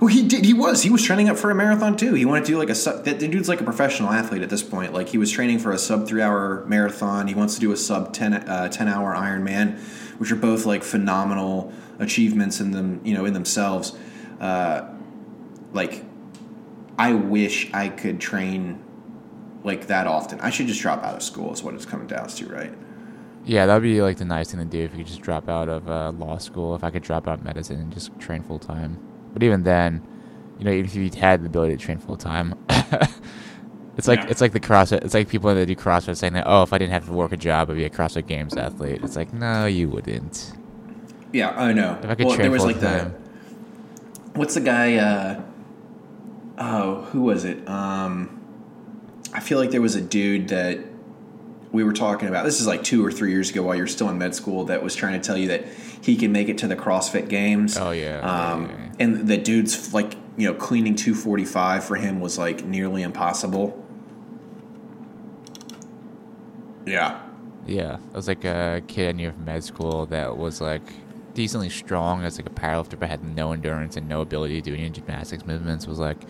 Well, he did. He was. He was training up for a marathon, too. He wanted to do, like, a sub... That dude's, like, a professional athlete at this point. Like, he was training for a sub-three-hour marathon. He wants to do a sub ten-hour uh, Ironman, which are both, like, phenomenal achievements in them, you know, in themselves. Uh, like, I wish I could train, like, that often. I should just drop out of school is what it's coming down to, right? Yeah, that would be, like, the nice thing to do if you could just drop out of uh, law school, if I could drop out of medicine and just train full-time. But even then, you know, even if you had the ability to train full-time, it's like yeah. it's like the CrossFit. It's like people that do CrossFit saying that, oh, if I didn't have to work a job, I'd be a CrossFit Games athlete. It's like, no, you wouldn't. Yeah, I know. If I could well, train there was full-time. Like the, what's the guy, uh, oh, who was it? Um, I feel like there was a dude that, we were talking about, this is like two or three years ago while you were still in med school, that was trying to tell you that he can make it to the CrossFit Games. Oh, yeah. Um, yeah, yeah. And the dude's like, you know, cleaning two forty-five for him was like nearly impossible. Yeah. Yeah. I was like a kid I knew from med school that was like decently strong as like a powerlifter, but had no endurance and no ability to do any gymnastics movements. Was like,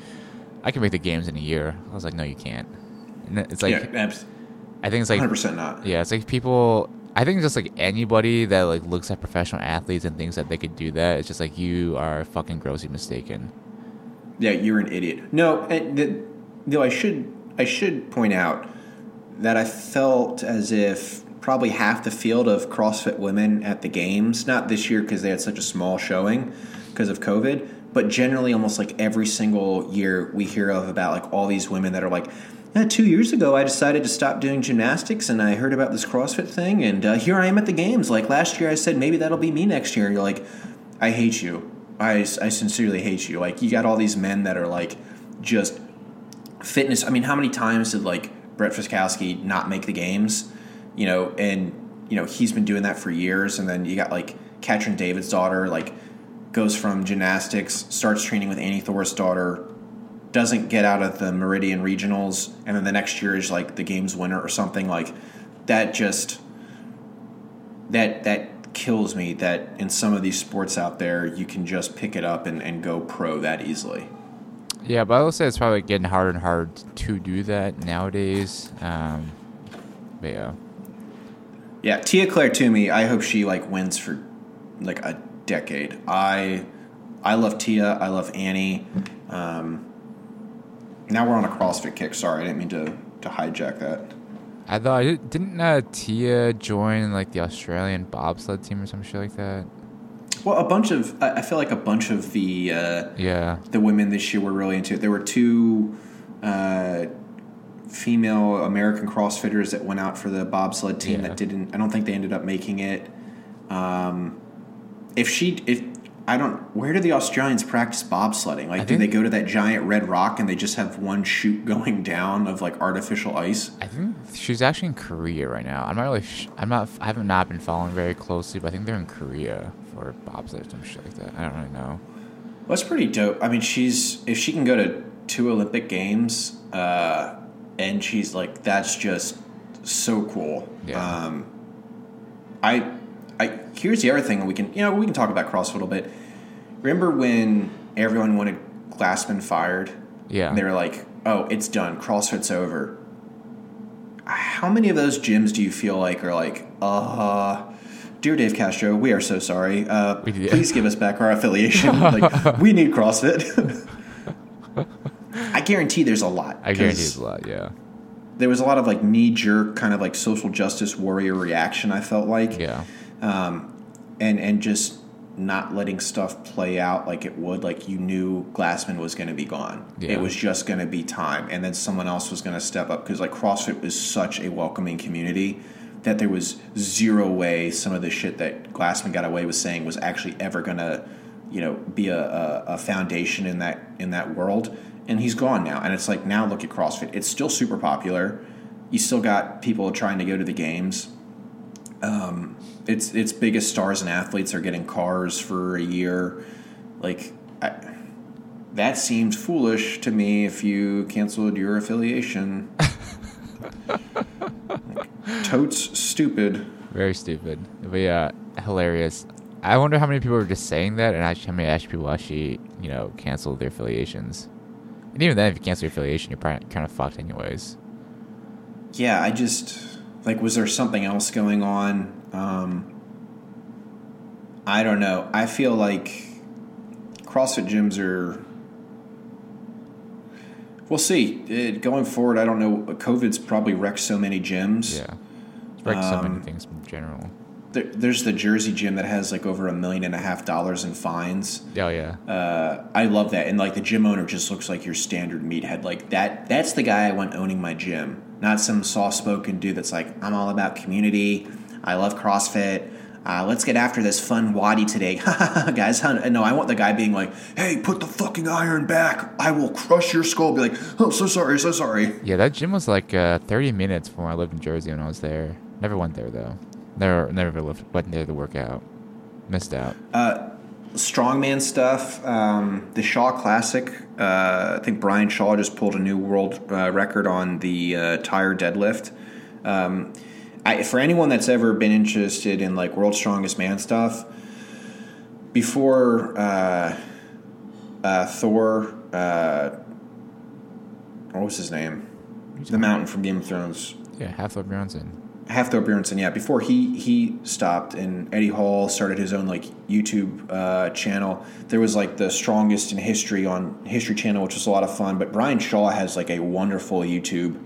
I can make the games in a year. I was like, no, you can't. And it's like, yeah, absolutely. I think it's like one hundred percent not. Yeah, it's like people. I think just like anybody that like looks at professional athletes and thinks that they could do that, it's just like you are fucking grossly mistaken. yeah, you're an idiot. No, and the, though I should I should point out that I felt as if probably half the field of CrossFit women at the games, not this year because they had such a small showing because of COVID, but generally almost like every single year we hear of about like all these women that are like, yeah, two years ago I decided to stop doing gymnastics and I heard about this CrossFit thing and uh, here I am at the games. Like last year I said maybe that'll be me next year. You're like, I hate you. I, I sincerely hate you. Like you got all these men that are like just fitness. I mean, how many times did like Brett Fiskowski not make the games, you know, and, you know, he's been doing that for years. And then you got like Katrin David's daughter, like goes from gymnastics, starts training with Annie Thorsdottir, doesn't get out of the Meridian regionals. And then the next year is like the games winner or something like that. Just that, that, kills me that in some of these sports out there you can just pick it up and, and go pro that easily. Yeah, but I will say it's probably getting harder and harder to do that nowadays. Um, but yeah. Yeah, Tia Claire Toomey, I hope she like wins for like a decade. I I love Tia, I love Annie. Um, now we're on a CrossFit kick. Sorry, I didn't mean to, to hijack that. I thought, didn't uh, Tia join, like, the Australian bobsled team or some shit like that? Well, a bunch of, I feel like a bunch of the, uh, yeah. the women this year were really into it. There were two uh, female American CrossFitters that went out for the bobsled team yeah. that didn't, I don't think they ended up making it. Um, if she, if, I don't, where do the Australians practice bobsledding? Like, I do think, they go to that giant red rock and they just have one chute going down of, like, artificial ice? I think she's actually in Korea right now. I'm not really, sh- I'm not, I have not been following very closely, but I think they're in Korea for bobsled or some shit like that. I don't really know. Well, that's pretty dope. I mean, she's, if she can go to two Olympic Games, uh, and she's like, that's just so cool. Yeah. Um, I... I, here's the other thing we can, you know, we can talk about CrossFit a little bit. Remember when everyone wanted Glassman fired? Yeah. And they were like, oh, it's done. CrossFit's over. How many of those gyms do you feel like are like, uh, dear Dave Castro, we are so sorry. Uh, yeah. Please give us back our affiliation. Like, we need CrossFit. I guarantee there's a lot. I guarantee there's a lot, yeah. There was a lot of like knee-jerk kind of like social justice warrior reaction, I felt like. Yeah. Um, and, and just not letting stuff play out like it would, like you knew Glassman was going to be gone. Yeah. It was just going to be time. And then someone else was going to step up because like CrossFit was such a welcoming community that there was zero way some of the shit that Glassman got away with saying was actually ever going to, you know, be a, a, a foundation in that, in that world. And he's gone now. And it's like, now look at CrossFit. It's still super popular. You still got people trying to go to the games. Um, It's its biggest stars and athletes are getting cars for a year. Like, I, that seems foolish to me if you canceled your affiliation. Like, totes stupid. Very stupid. But yeah, hilarious. I wonder how many people are just saying that and actually, how many actually people actually, you know, canceled their affiliations. And even then, if you cancel your affiliation, you're probably kind of fucked anyways. Yeah, I just... Like, was there something else going on? Um, I don't know. I feel like CrossFit gyms are... We'll see. It, going forward, I don't know. COVID's probably wrecked so many gyms. Yeah. It's wrecked um, so many things in general. There, there's the Jersey gym that has, like, over a million and a half dollars in fines. Oh, yeah. Uh, I love that. And, like, the gym owner just looks like your standard meathead. Like, that. that's the guy I want owning my gym. Not some soft-spoken dude that's like, I'm all about community. I love CrossFit. Uh, let's get after this fun waddy today. Guys, no, I want the guy being like, hey, put the fucking iron back. I will crush your skull. Be like, oh, so sorry, so sorry. Yeah, that gym was like uh, thirty minutes from where I lived in Jersey when I was there. Never went there, though. Never never went there to work out. Missed out. Uh, strongman stuff. Um, the Shaw Classic. Uh, I think Brian Shaw just pulled a new world uh, record on the uh, tire deadlift. Um, I, for anyone that's ever been interested in like World's Strongest Man stuff, before uh, uh, Thor, uh, what was his name? The Mountain from Game of Thrones. Yeah, Hafþór Björnsson. Hafþór Björnsson, yeah, before he he stopped and Eddie Hall started his own like YouTube uh, channel, there was like the Strongest in History on History Channel, which was a lot of fun. But Brian Shaw has like a wonderful YouTube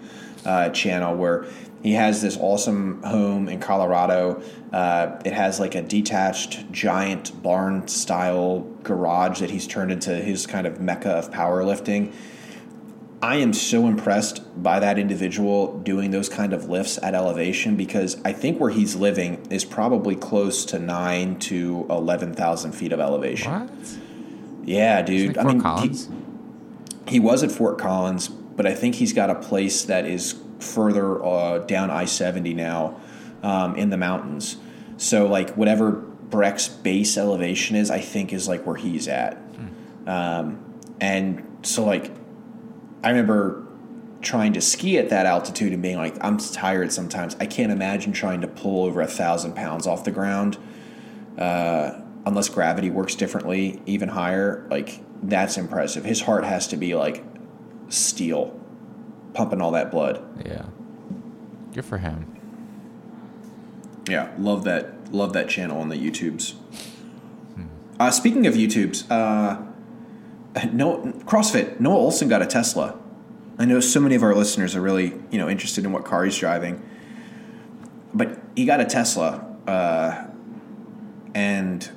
uh, channel where he has this awesome home in Colorado. Uh, it has like a detached giant barn style garage that he's turned into his kind of mecca of powerlifting. I am so impressed by that individual doing those kind of lifts at elevation, because I think where he's living is probably close to nine to eleven thousand feet of elevation. What? Yeah, dude. Like I mean, Collins. He, he was at Fort Collins, but I think he's got a place that is further uh, down I seventy now um, in the mountains. So like whatever Breck's base elevation is, I think is like where he's at. Hmm. Um, and so like, I remember trying to ski at that altitude and being like, I'm tired sometimes. I can't imagine trying to pull over a thousand pounds off the ground, uh, unless gravity works differently, even higher. Like, that's impressive. His heart has to be like steel, pumping all that blood. Yeah, good for him. Yeah, love that. Love that channel on the YouTubes. Hmm. Uh, speaking of YouTubes, uh, No, CrossFit, Noah Olson got a Tesla. I know so many of our listeners are really, you know, interested in what car he's driving, but he got a Tesla, uh, and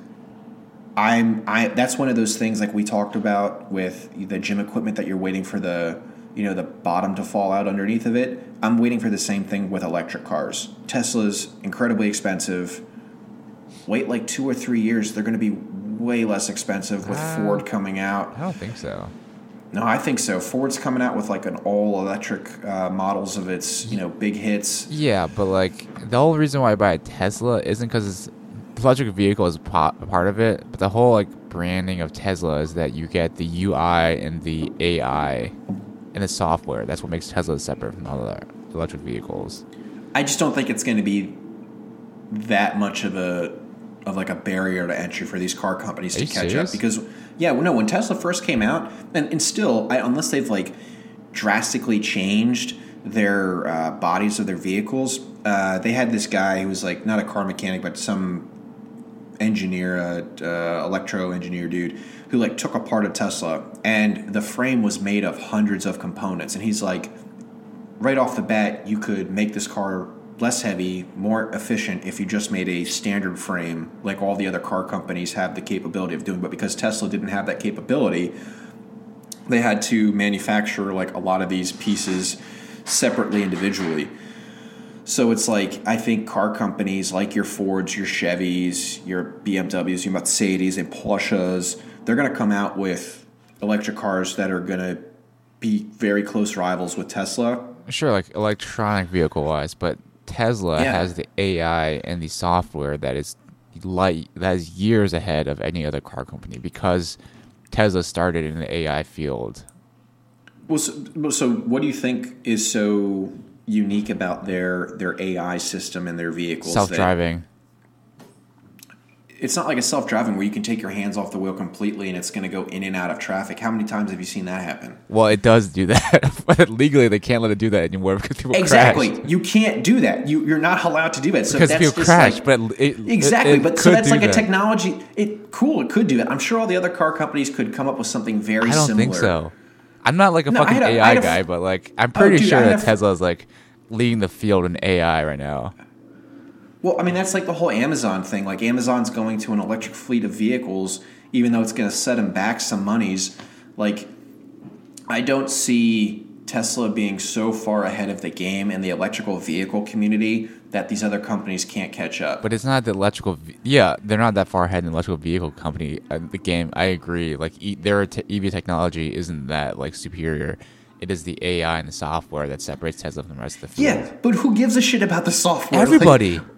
I'm I. That's one of those things like we talked about with the gym equipment that you're waiting for the, you know, the bottom to fall out underneath of it. I'm waiting for the same thing with electric cars. Tesla's incredibly expensive. Wait like two or three years, they're going to be way less expensive with uh, Ford coming out. I don't think so. No, I think so. Ford's coming out with like an all-electric uh, models of its, you know, big hits. Yeah, but like the whole reason why I buy a Tesla isn't because the electric vehicle is part of it, but the whole like branding of Tesla is that you get the U I and the A I and the software. That's what makes Tesla separate from all the electric vehicles. I just don't think it's going to be that much of a of like a barrier to entry for these car companies Are to catch serious? Up because yeah, well, no, when Tesla first came out and, and still, I, unless they've like drastically changed their uh, bodies of their vehicles, uh, they had this guy who was like not a car mechanic, but some engineer, uh, uh, electro engineer dude who like took apart a Tesla, and the frame was made of hundreds of components. And he's like, right off the bat, you could make this car less heavy, more efficient if you just made a standard frame like all the other car companies have the capability of doing. But because Tesla didn't have that capability, they had to manufacture like a lot of these pieces separately, individually. So it's like, I think car companies like your Fords, your Chevys, your B M Ws, your Mercedes and Porsches, they're going to come out with electric cars that are going to be very close rivals with Tesla. Sure, like electronic vehicle-wise, but Tesla yeah. has the A I and the software that is light that is years ahead of any other car company because Tesla started in the A I field. Well, so, so what do you think is so unique about their their A I system and their vehicles? Self-driving. It's not like a self-driving where you can take your hands off the wheel completely and it's going to go in and out of traffic. How many times have you seen that happen? Well, it does do that. But legally, they can't let it do that anymore because people exactly. crash. Exactly. You can't do that. You, you're not allowed to do that. So because that's people crash, like, but it, Exactly. It, it but so that's like that. A technology. It Cool, it could do that. I'm sure all the other car companies could come up with something very similar. I don't similar. think so. I'm not like a no, fucking a, A I a, guy, but like I'm pretty oh, dude, sure that a, Tesla is like leading the field in A I right now. Well, I mean, that's like the whole Amazon thing. Like Amazon's going to an electric fleet of vehicles, even though it's going to set them back some monies. Like I don't see Tesla being so far ahead of the game in the electrical vehicle community that these other companies can't catch up. But it's not the electrical – yeah, they're not that far ahead in the electrical vehicle company. Uh, the game, I agree. Like e- their te- E V technology isn't that like superior. It is the A I and the software that separates Tesla from the rest of the field. Yeah, but who gives a shit about the software? Everybody. Like,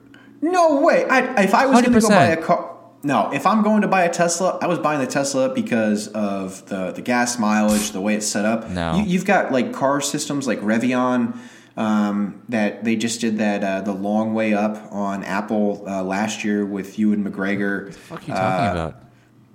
no way. I, if I was going to go buy a car... No, if I'm going to buy a Tesla, I was buying the Tesla because of the, the gas mileage, the way it's set up. No. You, you've got like car systems like Revion um, that they just did that uh, the long way up on Apple uh, last year with Ewan McGregor. What the fuck are you talking uh, about?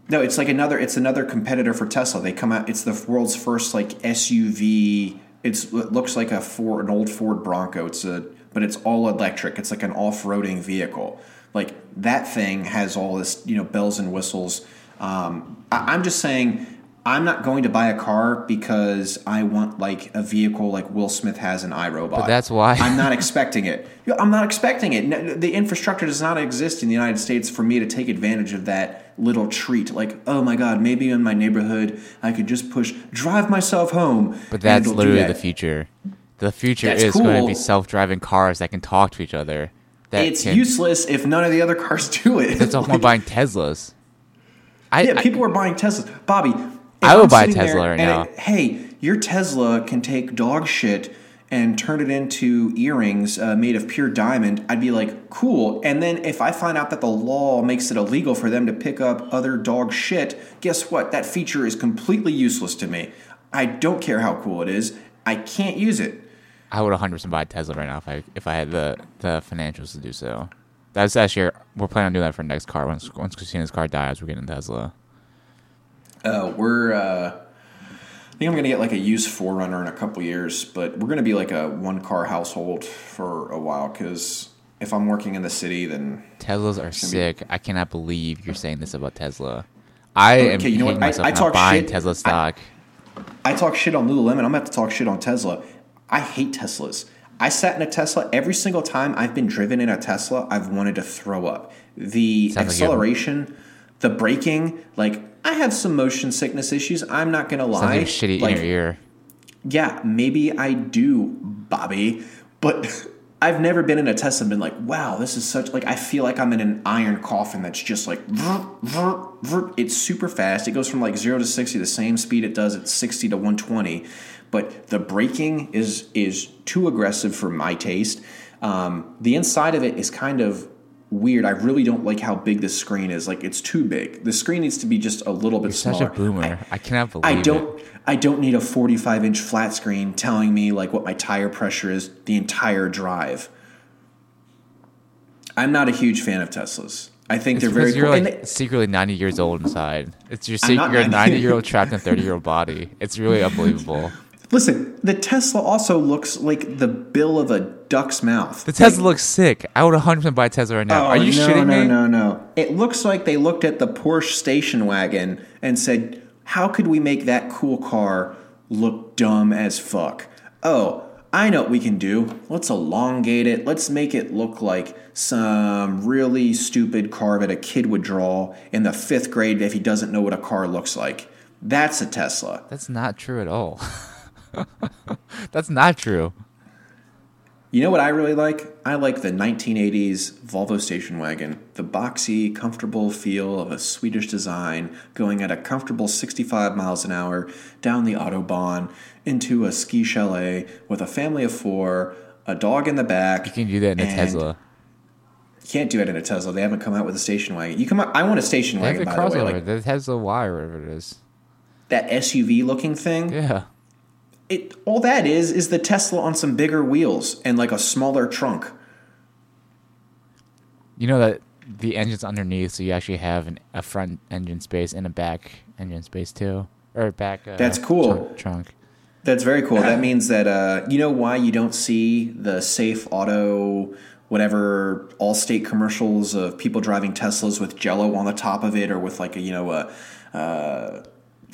No, it's like another... It's another competitor for Tesla. They come out... It's the world's first like S U V... It's, it looks like a Ford, an old Ford Bronco. It's a but it's all electric. It's like an off-roading vehicle. Like, that thing has all this, you know, bells and whistles. Um, I- I'm just saying, I'm not going to buy a car because I want, like, a vehicle like Will Smith has in iRobot. But that's why. I'm not expecting it. I'm not expecting it. The infrastructure does not exist in the United States for me to take advantage of that little treat. Like, oh, my God, maybe in my neighborhood I could just push, drive myself home. But that's literally that. the future. The future that's is cool. going to be self-driving cars that can talk to each other. That it's can... useless if none of the other cars do it. That's all. Like, I'm buying Teslas. I, yeah, I, people are buying Teslas. Bobby... If I would I'm buy a Tesla right now. It, hey, your Tesla can take dog shit and turn it into earrings uh, made of pure diamond. I'd be like, cool. And then if I find out that the law makes it illegal for them to pick up other dog shit, guess what? That feature is completely useless to me. I don't care how cool it is. I can't use it. I would one hundred percent buy a Tesla right now if I if I had the, the financials to do so. That's actually our, we're planning on doing that for the next car. Once once Christina's car dies, we're getting a Tesla. Uh, we're, uh, I think I'm going to get like a used four runner in a couple years, but we're going to be like a one car household for a while. Cause if I'm working in the city, then Teslas are sick. Be... I cannot believe you're saying this about Tesla. I okay, am you know what? I, I talk shit. Tesla stock. I, I talk shit on Lululemon. I'm going to have to talk shit on Tesla. I hate Teslas. I sat in a Tesla. Every single time I've been driven in a Tesla, I've wanted to throw up. The Sounds acceleration, like the braking, like, I have some motion sickness issues. I'm not going to lie. Like shitty like, inner ear. Yeah, maybe I do, Bobby. But I've never been in a Tesla and been like, wow, this is such – like I feel like I'm in an iron coffin that's just like – it's super fast. It goes from like zero to sixty the same speed it does at sixty to one twenty. But the braking is is too aggressive for my taste. Um, the inside of it is kind of – weird. I really don't like how big this screen is. Like, it's too big. The screen needs to be just a little bit You're smaller. Such a boomer. I, I cannot believe I don't, it. I don't need a forty-five inch flat screen telling me like what my tire pressure is the entire drive. I'm not a huge fan of Teslas. I think it's they're very you're cool. Like and they, secretly ninety years old inside. It's your secret. You're a ninety year old trapped in a thirty year old body. It's really unbelievable. Listen, the Tesla also looks like the bill of a duck's mouth. The Tesla like, looks sick. I would one hundred percent buy a Tesla right now. Oh, Are you no, shitting no, me? No, no, no. It looks like they looked at the Porsche station wagon and said, how could we make that cool car look dumb as fuck? Oh, I know what we can do. Let's elongate it. Let's make it look like some really stupid car that a kid would draw in the fifth grade if he doesn't know what a car looks like. That's a Tesla. That's not true at all. That's not true. You know what I really like? I like the nineteen eighties Volvo station wagon. The boxy, comfortable feel of a Swedish design going at a comfortable sixty-five miles an hour down the Autobahn into a ski chalet with a family of four, a dog in the back. You can do that in a Tesla. You can't do it in a Tesla. They haven't come out with a station wagon. You come out, I want a station they wagon, have by the way. Like, the Tesla Y or whatever it is. That S U V-looking thing? Yeah. It, all that is is the Tesla on some bigger wheels and like a smaller trunk. You know that the engine's underneath, so you actually have an, a front engine space and a back engine space too, or back. Uh, That's cool. Tr- trunk. That's very cool. That means that uh, you know why you don't see the Safe Auto, whatever, Allstate commercials of people driving Teslas with Jello on the top of it, or with like a you know a. Uh,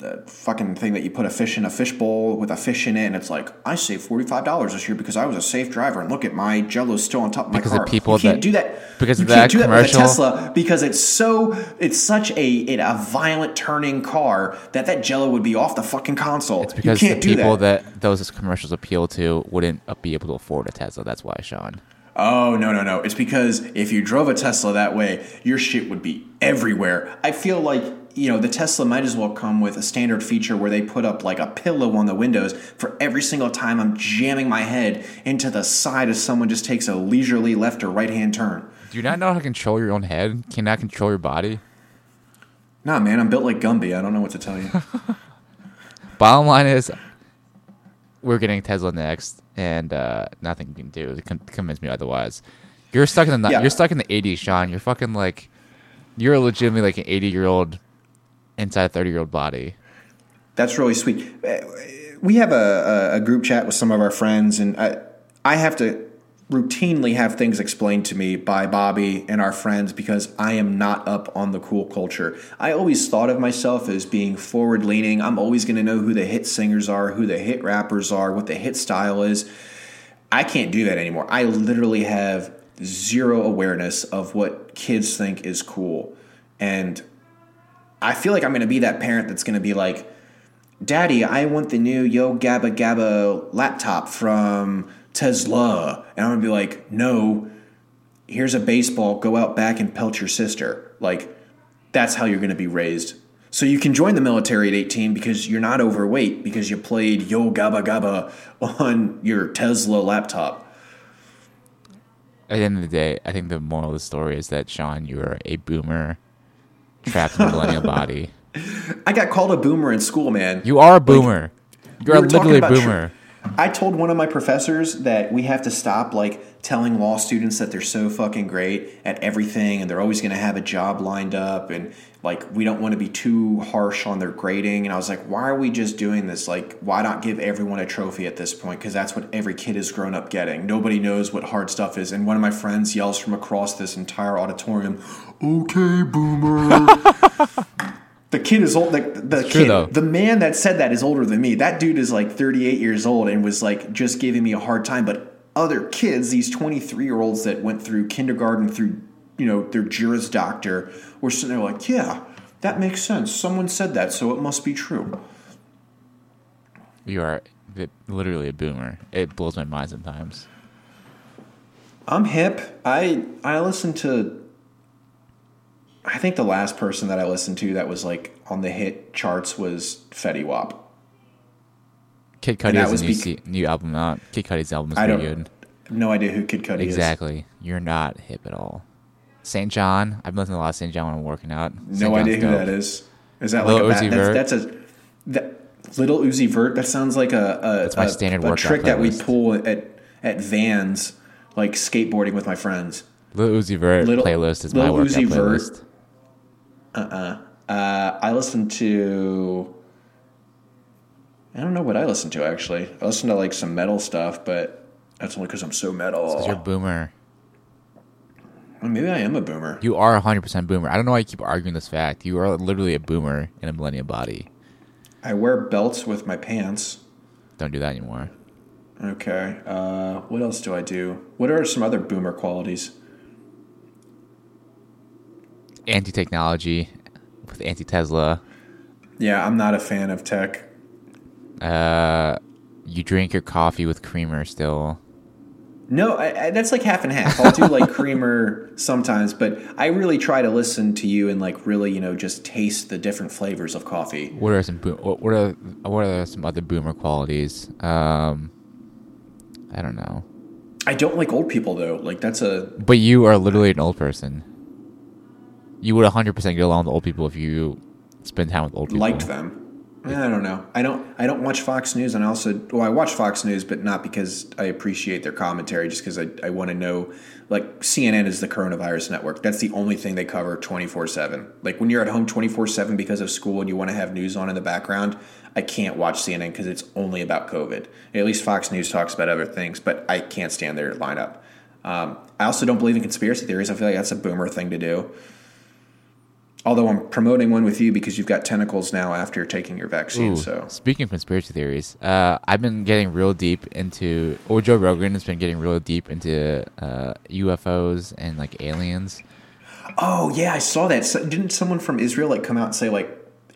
the fucking thing that you put a fish in a fish bowl with a fish in it, and it's like, I saved forty-five dollars this year because I was a safe driver, and look at my Jello's still on top of my because car. Of people you can't that, do that. Because you of can't that do commercial. That with a Tesla because it's so it's such a it, a violent turning car that that Jello would be off the fucking console. It's because you can't the people do that. that those commercials appeal to wouldn't be able to afford a Tesla. That's why, Sean. Oh, no, no, no. It's because if you drove a Tesla that way, your shit would be everywhere. I feel like, you know, the Tesla might as well come with a standard feature where they put up like a pillow on the windows for every single time I'm jamming my head into the side as someone just takes a leisurely left or right-hand turn. Do you not know how to control your own head? Can you not control your body? Nah, man. I'm built like Gumby. I don't know what to tell you. Bottom line is, we're getting Tesla next, and uh, nothing you can do to con- convince me otherwise. You're stuck in the yeah. you're stuck in the eighties, Sean. You're fucking like you're legitimately like an eighty year old inside a thirty year old body. That's really sweet. We have a, a group chat with some of our friends, and I I have to routinely have things explained to me by Bobby and our friends because I am not up on the cool culture. I always thought of myself as being forward-leaning. I'm always going to know who the hit singers are, who the hit rappers are, what the hit style is. I can't do that anymore. I literally have zero awareness of what kids think is cool. And I feel like I'm going to be that parent that's going to be like, Daddy, I want the new Yo Gabba Gabba laptop from Tesla. And I'm going to be like, no, here's a baseball. Go out back and pelt your sister. Like, that's how you're going to be raised. So you can join the military at eighteen because you're not overweight because you played Yo Gabba Gabba on your Tesla laptop. At the end of the day, I think the moral of the story is that, Sean, you are a boomer trapped in a millennial body. I got called a boomer in school, man. You are a boomer. Like, You're we literally a boomer. Tr- I told one of my professors that we have to stop like telling law students that they're so fucking great at everything and they're always going to have a job lined up and like we don't want to be too harsh on their grading. And I was like, why are we just doing this? Like, why not give everyone a trophy at this point? Because that's what every kid has grown up getting. Nobody knows what hard stuff is. And one of my friends yells from across this entire auditorium, okay, boomer. The kid is old. Like the it's kid, true, the man that said that is older than me. That dude is like thirty-eight years old and was like just giving me a hard time. But other kids, these twenty-three-year-olds that went through kindergarten through, you know, their Juris Doctor, were sitting there like, yeah, that makes sense. Someone said that, so it must be true. You are literally a boomer. It blows my mind sometimes. I'm hip. I I listen to. I think the last person that I listened to that was like on the hit charts was Fetty Wap. Kid Cudi has a new, beca- C- new album out. Kid Cudi's album is I pretty don't, good. No idea who Kid Cudi exactly. is. Exactly. You're not hip at all. Saint John. I've been listening to a lot of Saint John when I'm working out. Saint no John's idea who dope. That is. Is that Little like a Uzi Vert? That's, that's a that, Little Uzi Vert. That sounds like a a, that's my a, standard a trick playlist. That we pull at at Vans, like skateboarding with my friends. Little Uzi Vert Little, playlist is Little my workout Uzi playlist. Vert. Uh-uh. Uh, I listen to, I don't know what I listen to, actually. I listen to, like, some metal stuff, but that's only because I'm so metal. Because you're a boomer. Well, maybe I am a boomer. You are one hundred percent boomer. I don't know why you keep arguing this fact. You are literally a boomer in a millennial body. I wear belts with my pants. Don't do that anymore. Okay. Uh, what else do I do? What are some other boomer qualities? Anti-technology with anti-Tesla. Yeah, I'm not a fan of tech. Uh, you drink your coffee with creamer still. No, I, I, that's like half and half. I'll do like creamer sometimes, but I really try to listen to you and like really, you know, just taste the different flavors of coffee. What are some what are what are some other boomer qualities? Um, I don't know. I don't like old people though. Like that's a. But you are literally an old person. You would one hundred percent get along with old people if you spend time with old people. Liked them. I don't know. I don't I don't watch Fox News, and I also – well, I watch Fox News, but not because I appreciate their commentary, just because I, I want to know – like C N N is the coronavirus network. That's the only thing they cover twenty-four seven. Like when you're at home twenty-four seven because of school and you want to have news on in the background, I can't watch C N N because it's only about COVID. At least Fox News talks about other things, but I can't stand their lineup. Um, I also don't believe in conspiracy theories. I feel like that's a boomer thing to do. Although I'm promoting one with you because you've got tentacles now after taking your vaccine. Ooh, so speaking of conspiracy theories, uh, I've been getting real deep into, or Joe Rogan has been getting real deep into uh, U F Os and like aliens. Oh yeah, I saw that. So, didn't someone from Israel like come out and say like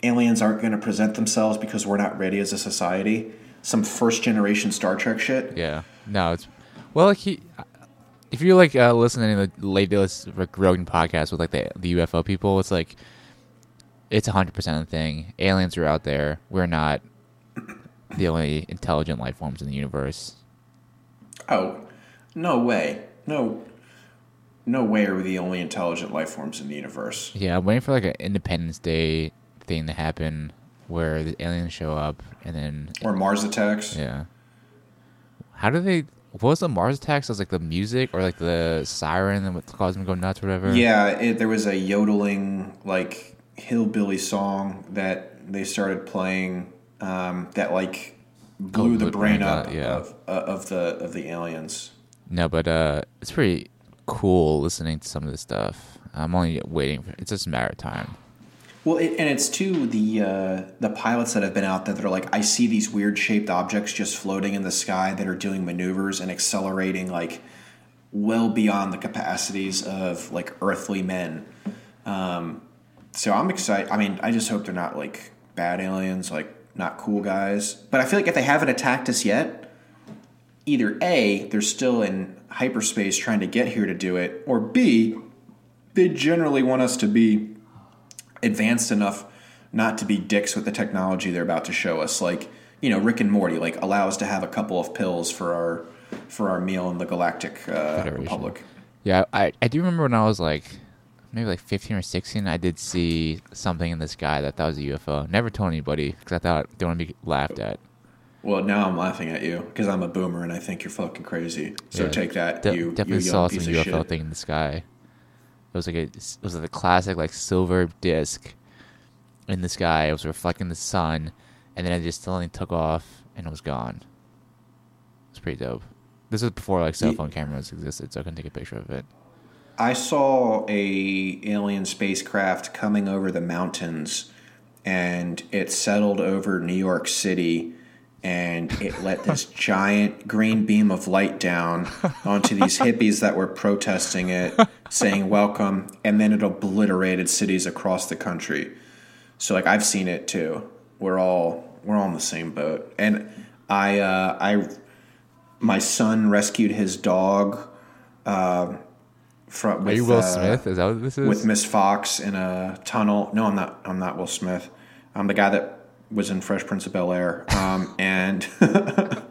aliens aren't going to present themselves because we're not ready as a society? Some first generation Star Trek shit. Yeah. No, it's well like he. If you're, like, uh, listening to the latest Rogan podcast with, like, the, the U F O people, it's, like, it's one hundred percent of the thing. Aliens are out there. We're not the only intelligent life forms in the universe. Oh, no way. No no way are we the only intelligent life forms in the universe. Yeah, I'm waiting for, like, an Independence Day thing to happen where the aliens show up and then... Or Mars attacks. Yeah. How do they... What was the Mars attacks? It was like the music or like the siren that caused them to go nuts or whatever? Yeah, it, there was a yodeling like hillbilly song that they started playing um, that like blew oh, the brain up yeah. of, uh, of the of the aliens. No, but uh, it's pretty cool listening to some of this stuff. I'm only waiting for it's just a matter of time. Well, it, and it's too the uh, the pilots that have been out there that are like, I see these weird shaped objects just floating in the sky that are doing maneuvers and accelerating like well beyond the capacities of like earthly men. Um, so I'm excited. I mean, I just hope they're not like bad aliens, like not cool guys. But I feel like if they haven't attacked us yet, either A, they're still in hyperspace trying to get here to do it, or B, they generally want us to be advanced enough not to be dicks with the technology they're about to show us. Like, you know, Rick and Morty, like, allow us to have a couple of pills for our for our meal in the Galactic uh, Republic. Yeah, I, I do remember when I was, like, maybe, like, fifteen or sixteen, I did see something in the sky that I thought was a U F O. Never told anybody because I thought I didn't want to be laughed at. Well, now I'm laughing at you because I'm a boomer and I think you're fucking crazy. So yeah, take that, de- you definitely you saw some U F O shit. Thing in the sky. It was like a, it was like the classic like silver disc in the sky. It was reflecting the sun, and then it just suddenly took off and it was gone. It's pretty dope. This was before like cell phone cameras existed, so I couldn't take a picture of it. I saw a alien spacecraft coming over the mountains, and it settled over New York City. And it let this giant green beam of light down onto these hippies that were protesting it, saying welcome, and then it obliterated cities across the country. So, like, I've seen it too. We're all we're all in the same boat. And I, uh, I, my son rescued his dog. Uh, from with, Are you Will uh, Smith? Is that what this is? With Miss Fox in a tunnel. No, I'm not. I'm not Will Smith. I'm the guy that was in Fresh Prince of Bel-Air, um, and and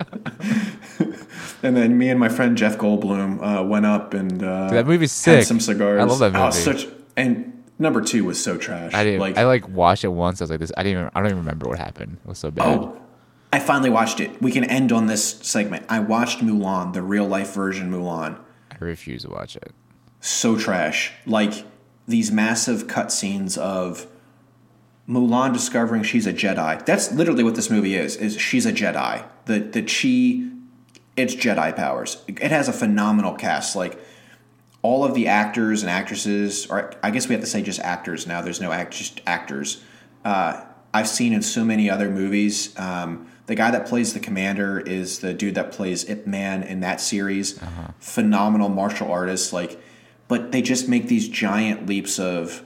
then me and my friend Jeff Goldblum uh, went up and uh, dude, that movie's sick. Had some cigars. I love that movie. Oh, such, and number two was so trash. I didn't like. I like watched it once. I was like, this. I didn't. Even, I don't even remember what happened. It was so bad. Oh, I finally watched it. We can end on this segment. I watched Mulan, the real life version Mulan. I refuse to watch it. So trash. Like these massive cutscenes of Mulan discovering she's a Jedi. That's literally what this movie is, is she's a Jedi. The the chi, it's Jedi powers. It has a phenomenal cast. Like, all of the actors and actresses, or I guess we have to say just actors now. There's no act, just actors. Uh, I've seen in so many other movies. Um, the guy that plays the commander is the dude that plays Ip Man in that series. Uh-huh. Phenomenal martial artist. Like, but they just make these giant leaps of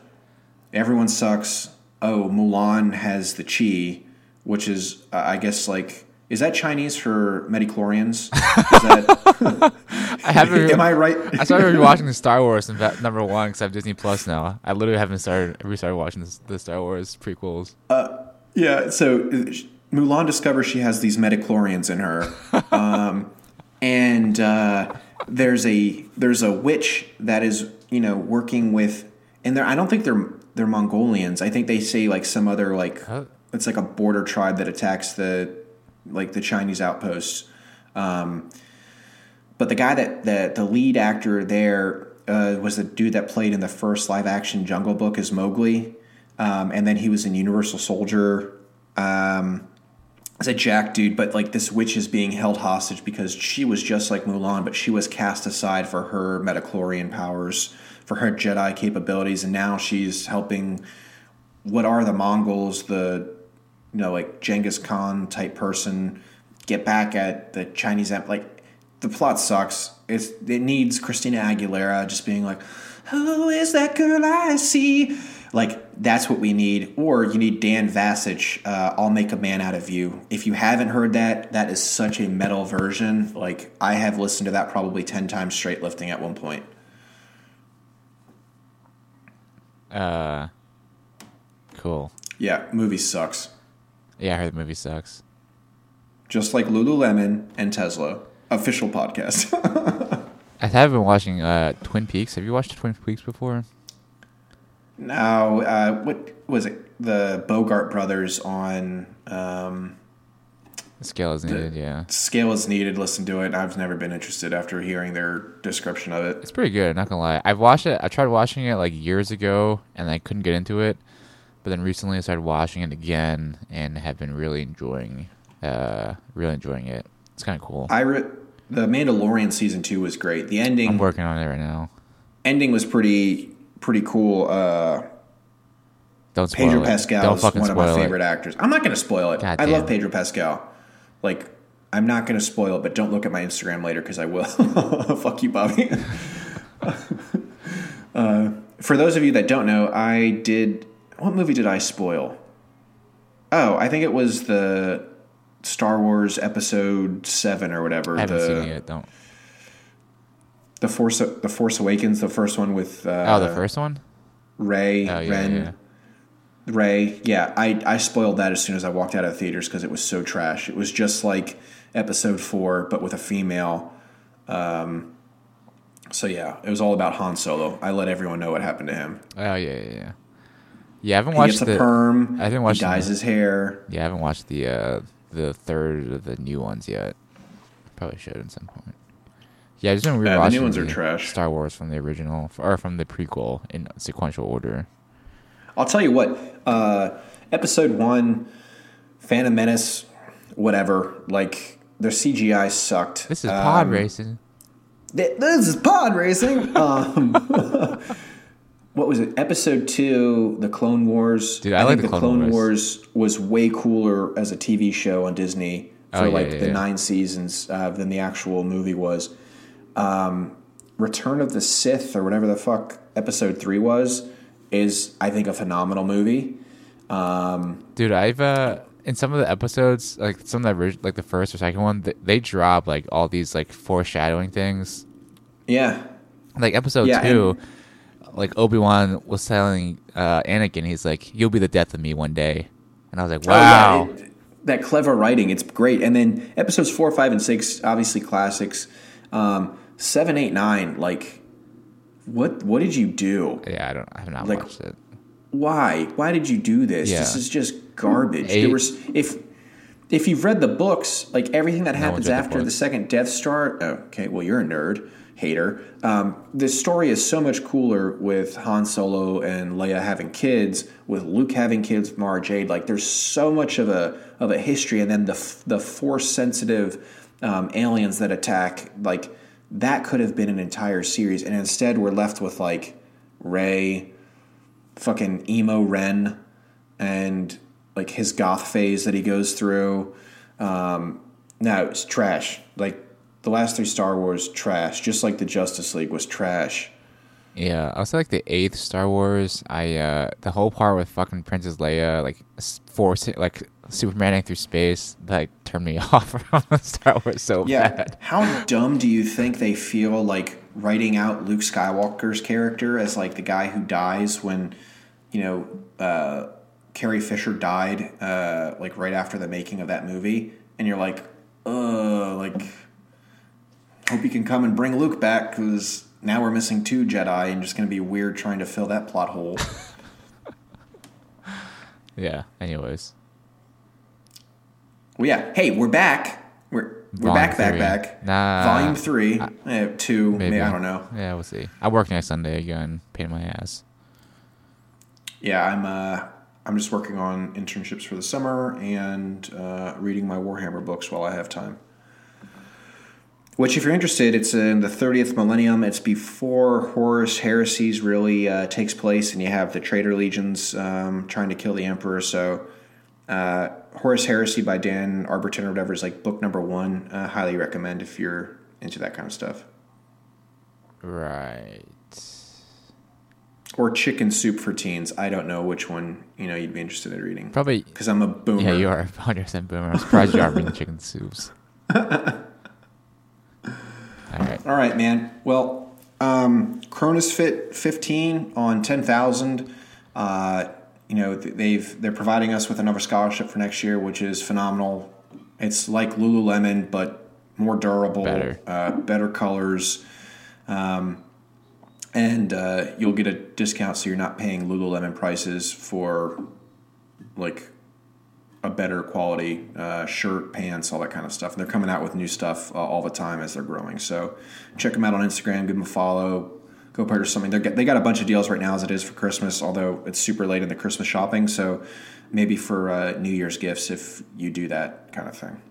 everyone sucks. Oh, Mulan has the chi, which is, uh, I guess, like, is that Chinese for midichlorians? Is that, I haven't. Am I right? I started rewatching the Star Wars in number one because I have Disney Plus now. I literally haven't started. I restarted watching the, the Star Wars prequels. Uh, yeah. So Mulan discovers she has these midichlorians in her, um, and uh, there's a there's a witch that is you know working with, and there I don't think they're. They're Mongolians. I think they say like some other like huh? It's like a border tribe that attacks the like the Chinese outposts. Um, but the guy that the the lead actor there uh, was the dude that played in the first live action Jungle Book as Mowgli, um, and then he was in Universal Soldier. Um, as a Jack dude, but like this witch is being held hostage because she was just like Mulan, but she was cast aside for her metachlorian powers, for her Jedi capabilities, and now she's helping what are the Mongols, the, you know, like Genghis Khan type person, get back at the Chinese Empire. Like, the plot sucks. It's, it needs Christina Aguilera just being like, who is that girl I see? Like, that's what we need. Or you need Dan Vasich, uh, I'll Make a Man Out of You. If you haven't heard that, that is such a metal version. Like, I have listened to that probably ten times straight lifting at one point. Uh, cool. Yeah, movie sucks. Yeah, I heard the movie sucks. Just like Lululemon and Tesla. Official podcast. I have been watching uh, Twin Peaks. Have you watched Twin Peaks before? No. Uh, what was it? The Bogart brothers on... Um, Scale is Needed, yeah. Scale is Needed. Listen to it. I've never been interested after hearing their description of it. It's pretty good, not gonna lie. I've watched it. I tried watching it like years ago, and I couldn't get into it. But then recently, I started watching it again, and have been really enjoying, uh, really enjoying it. It's kind of cool. I re- The Mandalorian season two was great. The ending. I'm working on it right now. Ending was pretty pretty cool. Uh, Don't spoil Pedro it. Pascal is one of my favorite it. actors. I'm not going to spoil it. God I love it. Pedro Pascal. Like, I'm not going to spoil it, but don't look at my Instagram later because I will. Fuck you, Bobby. uh, for those of you that don't know, I did... What movie did I spoil? Oh, I think it was the Star Wars Episode seven or whatever. I haven't the, seen it yet, don't. The Force the Force Awakens, the first one with... Uh, oh, the first one? Rey, oh, yeah, Ren... Yeah. Rey, yeah, I, I spoiled that as soon as I walked out of the theaters because it was so trash. It was just like episode four, but with a female. Um, so, yeah, it was all about Han Solo. I let everyone know what happened to him. Oh, yeah, yeah, yeah. Yeah, I haven't he watched the... He gets a perm. I haven't watched he dyes the, his hair. Yeah, I haven't watched the uh, the third of the new ones yet. Probably should at some point. Yeah, I've just been rewatching uh, the new ones are trash. Star Wars from the original, or from the prequel in sequential order. I'll tell you what, uh, episode one, Phantom Menace, whatever, like, their C G I sucked. This is um, pod racing. Th- this is pod racing. Um, what was it? Episode two, The Clone Wars. Dude, I, I like think the Clone, Clone Wars. Wars was way cooler as a T V show on Disney for oh, yeah, like yeah, the yeah. nine seasons uh, than the actual movie was. Um, Return of the Sith or whatever the fuck episode three was. Is I think a phenomenal movie, um, dude. I've uh, in some of the episodes, like some of the like the first or second one, they, they drop like all these like foreshadowing things. Yeah, like episode yeah, two, and, like Obi-Wan was telling uh, Anakin, he's like, "You'll be the death of me one day," and I was like, "Wow, oh, yeah, it, that clever writing! It's great." And then episodes four, five, and six, obviously classics. Um, seven, eight, nine, like. What what did you do? Yeah, I don't. I have not like, watched it. Why? Why did you do this? Yeah. This is just garbage. Eight. There was if if you've read the books, like everything that no happens after the, the second Death Star. Oh, okay, well you're a nerd hater. Um, the story is so much cooler with Han Solo and Leia having kids, with Luke having kids, with Mara Jade. Like there's so much of a of a history, and then the the force sensitive um, aliens that attack like. That could have been an entire series, and instead we're left with like Rey, fucking emo Ren, and like his goth phase that he goes through. Um, no, it's trash. Like the last three Star Wars, trash. Just like the Justice League was trash. Yeah, I was like the eighth Star Wars. I uh, the whole part with fucking Princess Leia, like force, like Supermaning through space, like turned me off on Star Wars so yeah. bad. How dumb do you think they feel like writing out Luke Skywalker's character as like the guy who dies when, you know, uh, Carrie Fisher died uh, like right after the making of that movie, and you're like, uh, like, hope you can come and bring Luke back because. Now we're missing two Jedi and just going to be weird trying to fill that plot hole. yeah, anyways. Well, yeah. Hey, we're back. We're we're Volume back, three. back, back. Nah. Volume three. I, eh, two. Maybe. maybe. I don't know. Yeah, we'll see. I work next Sunday again. Pain in my ass. Yeah, I'm uh, I'm just working on internships for the summer and uh, reading my Warhammer books while I have time. Which, if you're interested, it's in the thirtieth millennium. It's before Horus Heresy's really uh, takes place, and you have the traitor legions um, trying to kill the emperor. So uh, Horus Heresy by Dan Arberton or whatever is like book number one. Uh, highly recommend if you're into that kind of stuff. Right. Or Chicken Soup for Teens. I don't know which one you know, you'd be interested in reading. Probably. Because I'm a boomer. Yeah, you are a one hundred percent boomer. I'm surprised you aren't reading Chicken Soups. All right. All right, man. Well, um, Kronos Fit fifteen on ten thousand. Uh, you know, they've, they're providing us with another scholarship for next year, which is phenomenal. It's like Lululemon, but more durable, better, uh, better colors. Um, and uh, you'll get a discount so you're not paying Lululemon prices for, like, a better quality uh, shirt, pants, all that kind of stuff. And they're coming out with new stuff uh, all the time as they're growing. So check them out on Instagram. Give them a follow. Go purchase something. They're, they got a bunch of deals right now as it is for Christmas, although it's super late in the Christmas shopping. So maybe for uh, New Year's gifts if you do that kind of thing.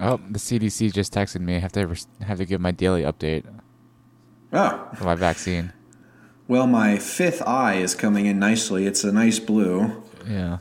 Oh, the C D C just texted me. I have to have to give my daily update. Oh, for my vaccine. Well, my fifth eye is coming in nicely. It's a nice blue. Yeah.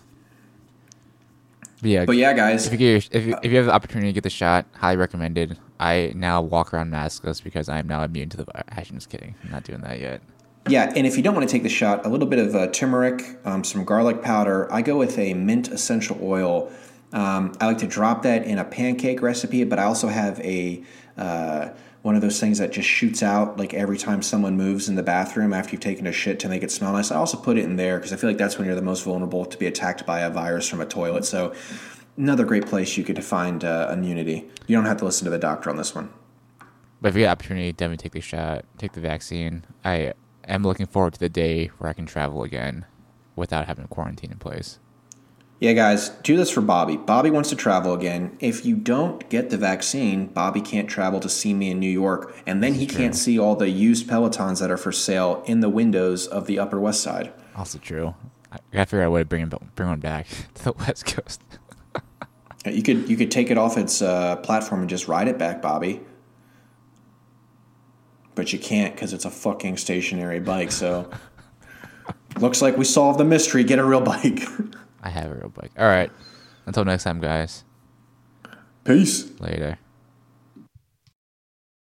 But yeah, but yeah, guys. If you, get your, if, you, if you have the opportunity to get the shot, highly recommended. I now walk around maskless because I am now immune to the virus. I'm just kidding. I'm not doing that yet. Yeah, and if you don't want to take the shot, a little bit of uh, turmeric, um, some garlic powder. I go with a mint essential oil. Um, I like to drop that in a pancake recipe, but I also have a uh, one of those things that just shoots out like every time someone moves in the bathroom after you've taken a shit to make it smell nice. I also put it in there because I feel like that's when you're the most vulnerable to be attacked by a virus from a toilet. So another great place you could find uh, immunity. You don't have to listen to the doctor on this one. But if you get an opportunity, definitely take the shot, take the vaccine. I am looking forward to the day where I can travel again without having quarantine in place. Yeah, guys, do this for Bobby. Bobby wants to travel again. If you don't get the vaccine, Bobby can't travel to see me in New York, and then he can't see all the used Pelotons that are for sale in the windows of the Upper West Side. Also true. I gotta figure out a way to bring him, bring one back to the West Coast. you could you could take it off its uh, platform and just ride it back, Bobby. But you can't because it's a fucking stationary bike. So looks like we solved the mystery. Get a real bike. I have a real bike. All right. Until next time, guys. Peace. Later.